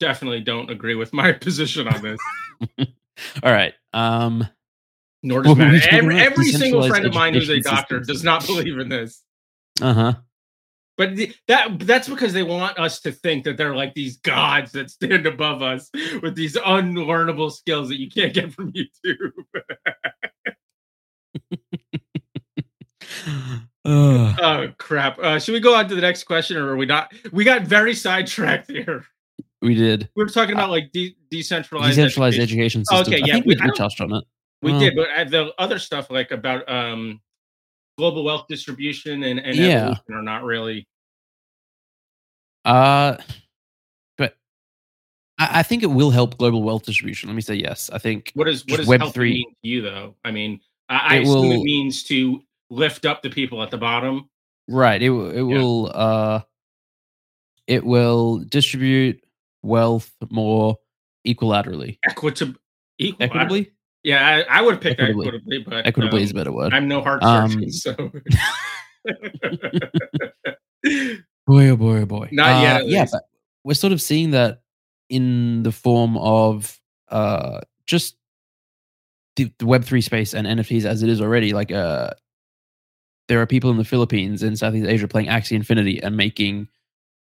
definitely don't agree with my position on this. All right. Um, Nor does well, Matt. Every, every single friend of mine who's a doctor systems. does not believe in this. Uh-huh. But the, that that's because they want us to think that they're like these gods that stand above us with these unlearnable skills that you can't get from YouTube. Oh. oh, crap. Uh, should we go on to the next question, or are we not? We got very sidetracked here. We did. We were talking about like de- decentralized, decentralized education, education system. Oh, okay, yeah. I think we, we touched on it. We oh. did, but the other stuff like about um, global wealth distribution and, and yeah. evolution are not really. Uh, but I, I think it will help global wealth distribution. Let me say yes. I think. What is what does Web three mean to you, though? I mean, I, I assume will, it means to lift up the people at the bottom. Right. It, it yeah. will uh, it will distribute wealth more equilaterally. Equitab- equitably? Equitably? Yeah, I, I would pick equitably. equitably, but equitably um, is a better word. I'm no heart surgeon, um, so. boy, oh boy, oh boy. Not uh, yet. Yeah, but we're sort of seeing that in the form of uh, just the, the Web three space and N F Ts as it is already. Like, uh, there are people in the Philippines and Southeast Asia playing Axie Infinity and making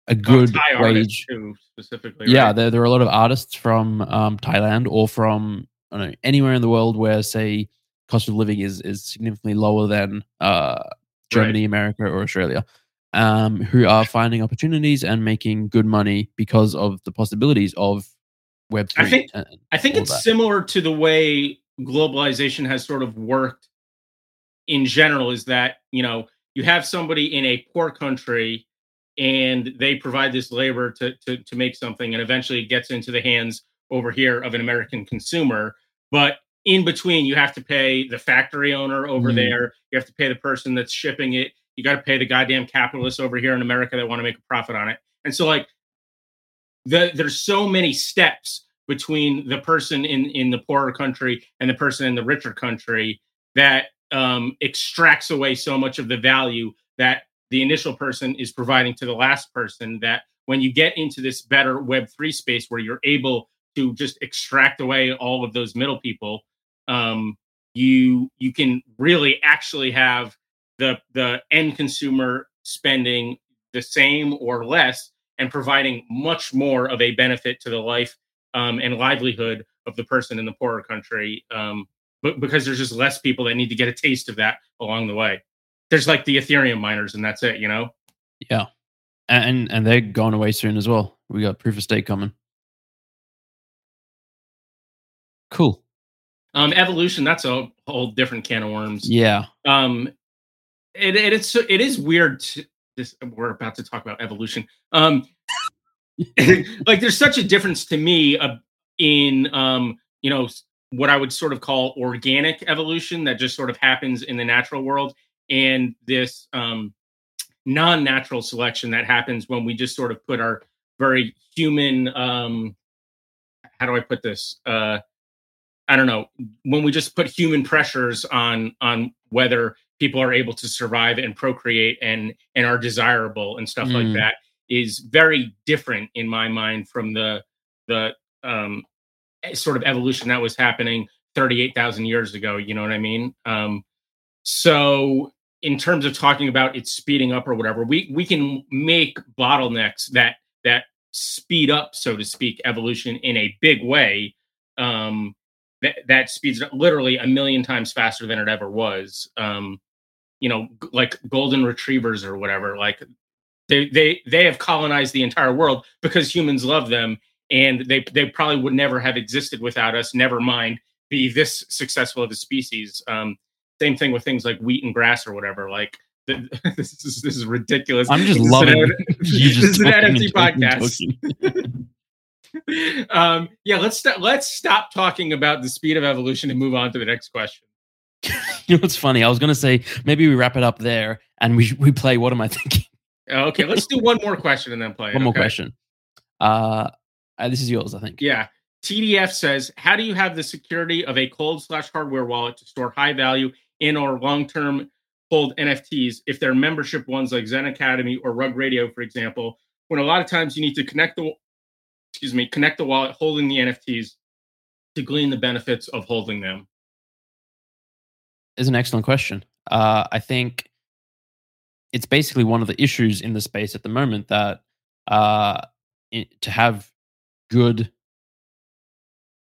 a good oh, wage. Too, specifically, yeah, right? there there are a lot of artists from um, Thailand or from I don't know, anywhere in the world where, say, cost of living is is significantly lower than uh, Germany, right. America, or Australia, um, who are finding opportunities and making good money because of the possibilities of Web three. I think and, and I think it's that. similar to the way globalization has sort of worked. In general, is that, you know, you have somebody in a poor country and they provide this labor to, to, to make something, and eventually it gets into the hands over here of an American consumer. But in between, you have to pay the factory owner over mm. there. You have to pay the person that's shipping it. You got to pay the goddamn capitalists over here in America that want to make a profit on it. And so, like, the, there's so many steps between the person in, in the poorer country and the person in the richer country that Um, extracts away so much of the value that the initial person is providing to the last person, that when you get into this better Web three space where you're able to just extract away all of those middle people, um, you you can really actually have the the end consumer spending the same or less and providing much more of a benefit to the life um, and livelihood of the person in the poorer country. Um, But because there's just less people that need to get a taste of that along the way. There's like the Ethereum miners, and that's it, you know? Yeah. And and they're going away soon as well. We got proof of stake coming. Cool. Um, evolution, that's a whole different can of worms. Yeah. Um, it, it, it's, it is weird. To, this we're about to talk about evolution. Um, like there's such a difference to me uh, in, um, you know, what I would sort of call organic evolution that just sort of happens in the natural world, and this um, non-natural selection that happens when we just sort of put our very human, um, how do I put this? Uh, I don't know. When we just put human pressures on, on whether people are able to survive and procreate and, and are desirable and stuff mm. like that, is very different in my mind from the, the, um, sort of evolution that was happening thirty-eight thousand years ago, you know what I mean? Um, so in terms of talking about it speeding up or whatever, we we can make bottlenecks that that speed up, so to speak, evolution in a big way, um, that, that speeds it up literally a million times faster than it ever was. Um, you know, g- like golden retrievers or whatever, like they they they have colonized the entire world because humans love them. and they they probably would never have existed without us, never mind be this successful of a species. Um, same thing with things like wheat and grass or whatever. Like, the, this, is, this is ridiculous. I'm just this loving an, you just This is an N F T podcast. um, yeah, let's, st- let's stop talking about the speed of evolution and move on to the next question. You know what's funny? I was going to say, maybe we wrap it up there and we we play What Am I Thinking? Okay, let's do one more question and then play it. One more okay? question. Uh, this is yours, I think. Yeah. T D F says, how do you have the security of a cold slash hardware wallet to store high value in or long-term hold N F Ts if they're membership ones like Zen Academy or Rug Radio, for example, when a lot of times you need to connect the, excuse me, connect the wallet holding the N F Ts to glean the benefits of holding them? Is an excellent question. Uh, I think it's basically one of the issues in the space at the moment that uh, it, to have good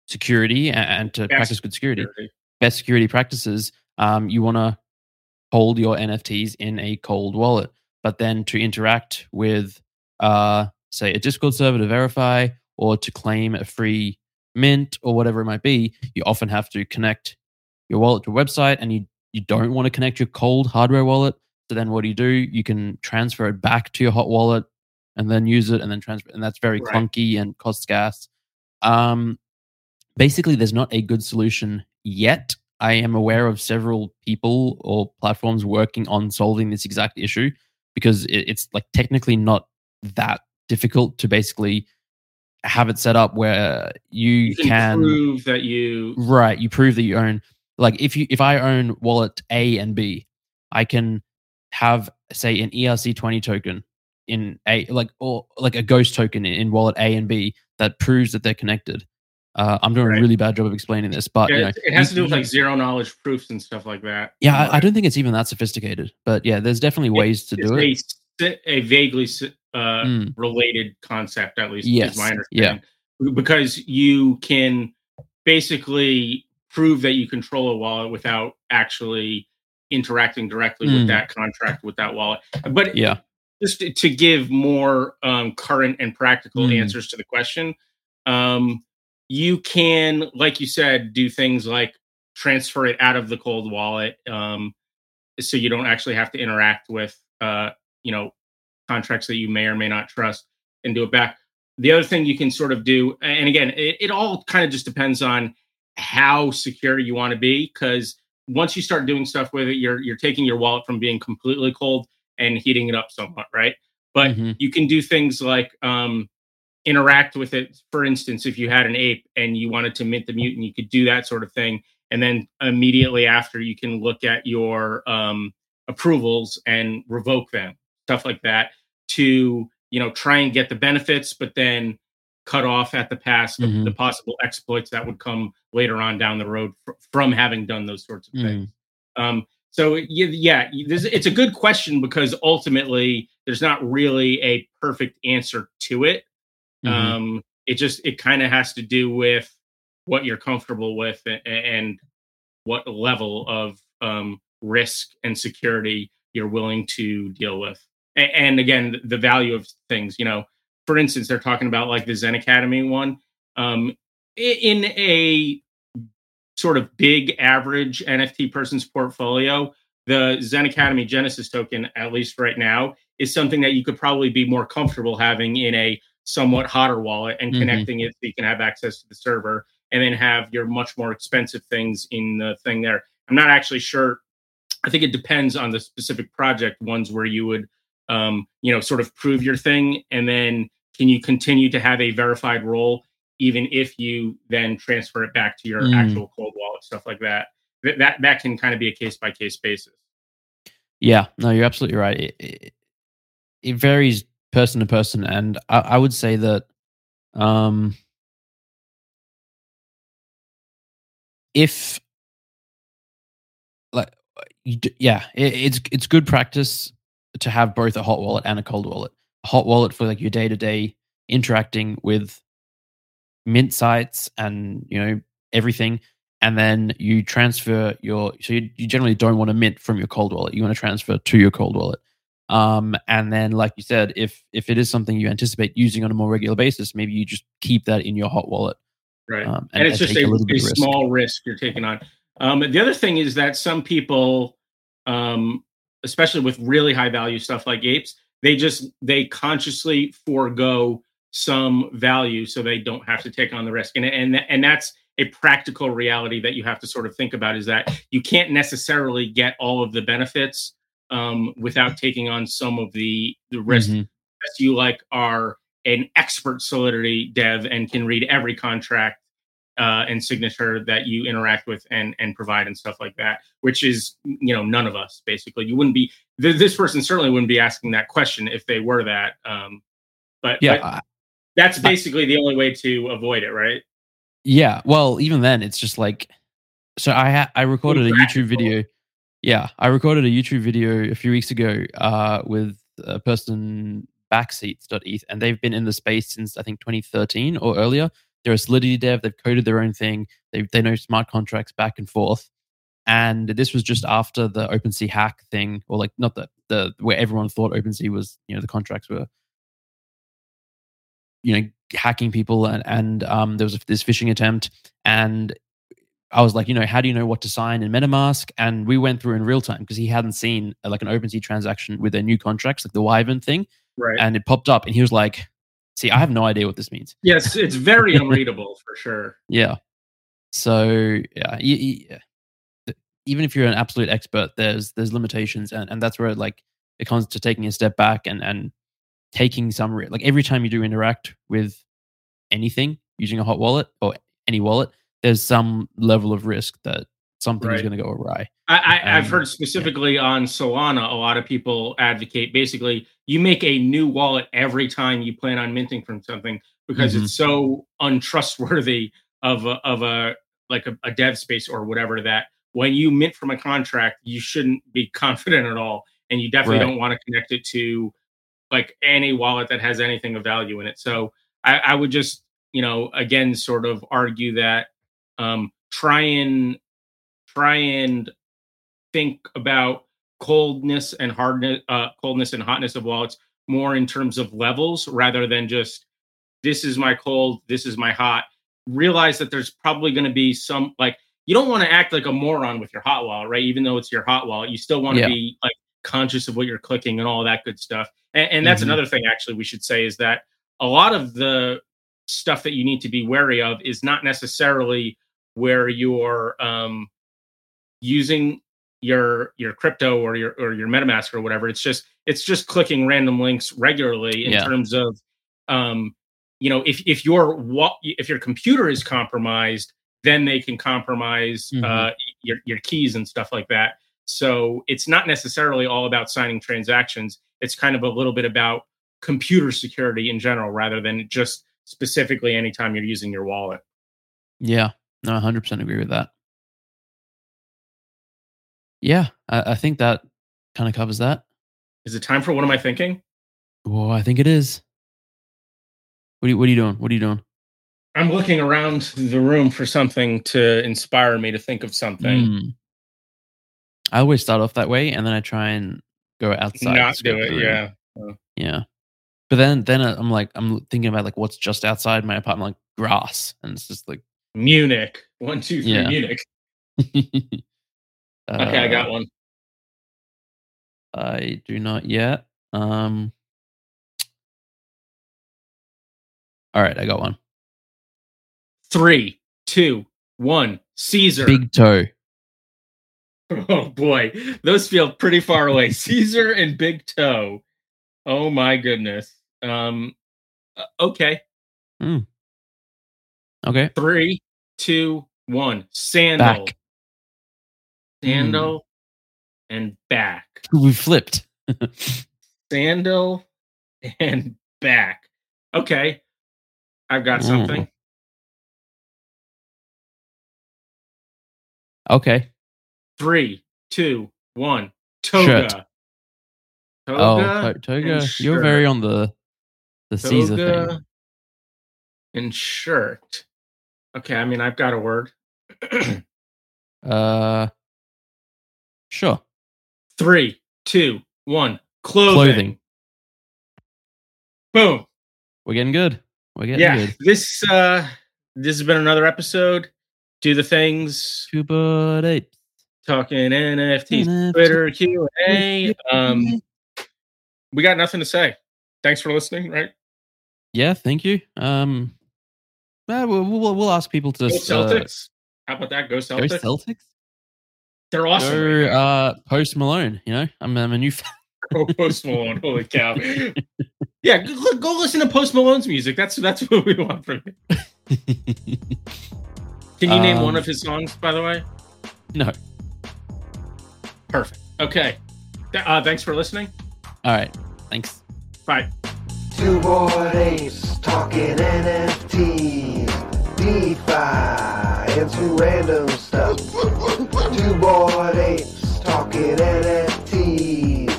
security and, and to best practice good security, security, best security practices, um, you want to hold your N F Ts in a cold wallet. But then to interact with, uh, say, a Discord server to verify or to claim a free mint or whatever it might be, you often have to connect your wallet to a website, and you, you don't want to connect your cold hardware wallet. So then what do you do? You can transfer it back to your hot wallet and then use it and then transfer. And that's very right. clunky and costs gas. Um, basically, there's not a good solution yet. I am aware of several people or platforms working on solving this exact issue because it, it's like technically not that difficult to basically have it set up where you, you can, can prove that you... Right, you prove that you own... Like if you, if I own wallet A and B, I can have, say, an E R C twenty token in a like or like a ghost token in wallet A and B that proves that they're connected. Uh, I'm doing right. a really bad job of explaining this, but yeah, you know, it has you, to do with like zero knowledge proofs and stuff like that. Yeah, I, I don't think it's even that sophisticated, but yeah, there's definitely ways it, to do it's it. A, a vaguely uh, mm. related concept, at least, yes. is my understanding, yeah. because you can basically prove that you control a wallet without actually interacting directly mm. with that contract, with that wallet. But yeah, just to, to give more um, current and practical mm. answers to the question, um, you can, like you said, do things like transfer it out of the cold wallet, um, so you don't actually have to interact with, uh, you know, contracts that you may or may not trust, and do it back. The other thing you can sort of do, and again, it, it all kind of just depends on how secure you want to be, because once you start doing stuff with it, you're you're taking your wallet from being completely cold and heating it up somewhat, right? But mm-hmm. you can do things like um, interact with it. For instance, if you had an ape and you wanted to mint the mutant, you could do that sort of thing, and then immediately after, you can look at your um, approvals and revoke them, stuff like that, to you know try and get the benefits, but then cut off at the past the, mm-hmm. the possible exploits that would come later on down the road fr- from having done those sorts of mm. things. Um, so yeah, this, it's a good question because ultimately there's not really a perfect answer to it. Mm-hmm. Um, it just, it kind of has to do with what you're comfortable with and, and what level of um, risk and security you're willing to deal with. And, and again, the value of things, you know, for instance, they're talking about like the Zen Academy one. Um, in a sort of big average N F T person's portfolio, the Zen Academy Genesis token, at least right now, is something that you could probably be more comfortable having in a somewhat hotter wallet and mm-hmm. connecting it so you can have access to the server, and then have your much more expensive things in the thing there. I'm not actually sure. I think it depends on the specific project, ones where you would Um, you know, sort of prove your thing, and then can you continue to have a verified role even if you then transfer it back to your mm. actual cold wallet, stuff like that. Th- that that can kind of be a case by case basis. Yeah, no, you're absolutely right. It, it, it varies person to person, and I, I would say that um, if like you d- yeah, it, it's it's good practice to have both a hot wallet and a cold wallet. A hot wallet for like your day-to-day interacting with mint sites and, you know, everything. And then you transfer your, so you, you generally don't want to mint from your cold wallet. You want to transfer to your cold wallet. Um, and then, like you said, if if it is something you anticipate using on a more regular basis, maybe you just keep that in your hot wallet. Right. Um, and, and it's just a, a, a small risk you're taking on. Um, the other thing is that some people, um, especially with really high value stuff like apes, they just, they consciously forego some value so they don't have to take on the risk. And, and, and that's a practical reality that you have to sort of think about, is that you can't necessarily get all of the benefits um, without taking on some of the, the risk. Mm-hmm. Unless you like are an expert Solidity dev and can read every contract uh, and signature that you interact with and, and provide and stuff like that, which is, you know, none of us basically. You wouldn't be, th- this person certainly wouldn't be asking that question if they were that. Um, but yeah, but I, that's basically I, the only way to avoid it, right? Yeah. Well, even then it's just like, so I ha- I recorded a YouTube video. Yeah. I recorded a YouTube video a few weeks ago uh, with a person, backseats dot e t h, and they've been in the space since I think twenty thirteen or earlier. They're a Solidity dev. They've coded their own thing. They they know smart contracts back and forth. And this was just after the OpenSea hack thing, or like not the, the where everyone thought OpenSea was, you know, the contracts were, you know, hacking people, and, and um, there was this phishing attempt. And I was like, you know, how do you know what to sign in MetaMask? And we went through in real time because he hadn't seen uh, like an OpenSea transaction with their new contracts, like the Wyvern thing. Right. And it popped up and he was like, see, I have no idea what this means. Yes, it's very unreadable for sure. Yeah. So yeah, yeah, even if you're an absolute expert, there's there's limitations. And, and that's where it, like, it comes to taking a step back and, and taking some, like every time you do interact with anything using a hot wallet or any wallet, there's some level of risk that something right. is going to go awry. I, I, um, I've heard specifically yeah. on Solana, a lot of people advocate basically you make a new wallet every time you plan on minting from something, because mm-hmm. it's so untrustworthy of a, of a like a, a dev space or whatever, that when you mint from a contract, you shouldn't be confident at all, and you definitely right. don't want to connect it to like any wallet that has anything of value in it. So I, I would just, you know, again, sort of argue that um, try and try and think about coldness and hardness, uh, coldness and hotness of wallets more in terms of levels rather than just this is my cold, this is my hot. Realize that there's probably going to be some, like, you don't want to act like a moron with your hot wallet, right? Even though it's your hot wallet, you still want to yeah. be like conscious of what you're clicking and all that good stuff. And, and that's mm-hmm. another thing actually we should say, is that a lot of the stuff that you need to be wary of is not necessarily where you're um, using your your crypto or your or your MetaMask or whatever. It's just it's just clicking random links regularly in yeah. terms of um you know, if if your wa- if your computer is compromised, then they can compromise mm-hmm. uh your, your keys and stuff like that. So it's not necessarily all about signing transactions. It's kind of a little bit about computer security in general rather than just specifically anytime you're using your wallet. Yeah, no, one hundred percent agree with that. Yeah, I, I think that kind of covers that. Is it time for What Am I Thinking? Well, I think it is. What are you, what are you doing? What are you doing? I'm looking around the room for something to inspire me to think of something. Mm. I always start off that way, and then I try and go outside. Not do it, yeah. Oh. Yeah. But then then I'm like, I'm thinking about like what's just outside my apartment, like grass. And it's just like... Munich. One, two, three, yeah. Munich. Okay, I got one. Uh, I do not yet. Um, all right, I got one. Three, two, one. Caesar. Big toe. Oh, boy. Those feel pretty far away. Caesar and big toe. Oh, my goodness. Um, okay. Mm. Okay. Three, two, one. Sandal. Back. Sandal mm. and back. We flipped. Sandal and back. Okay. I've got mm. something. Okay. Three, two, one. Toga. Shirt. Toga. Oh, toga. You're very on the, the toga Caesar thing. And shirt. Okay. I mean, I've got a word. uh. Sure. Three, two, one. Clothing. Clothing. Boom. We're getting good. We're getting yeah, good. This uh, this has been another episode. Do the things. Two Bored Apes. Talking N F Ts, N F T. Twitter, Q and A. Um, we got nothing to say. Thanks for listening, right? Yeah, thank you. Um, we'll, we'll, we'll ask people to... Go Celtics. Uh, How about that? Go Celtics. Go Celtics? They're awesome. Go uh, Post Malone, you know? I'm, I'm a new fan. Oh, Post Malone. Holy cow. Yeah, go, go listen to Post Malone's music. That's that's what we want from you. Can you name um, one of his songs, by the way? No. Perfect. Okay. Th- uh, thanks for listening. All right. Thanks. Bye. Two Bored Apes talking N F Ts, DeFi, and some random stuff. Two Bored Apes talking N F Ts.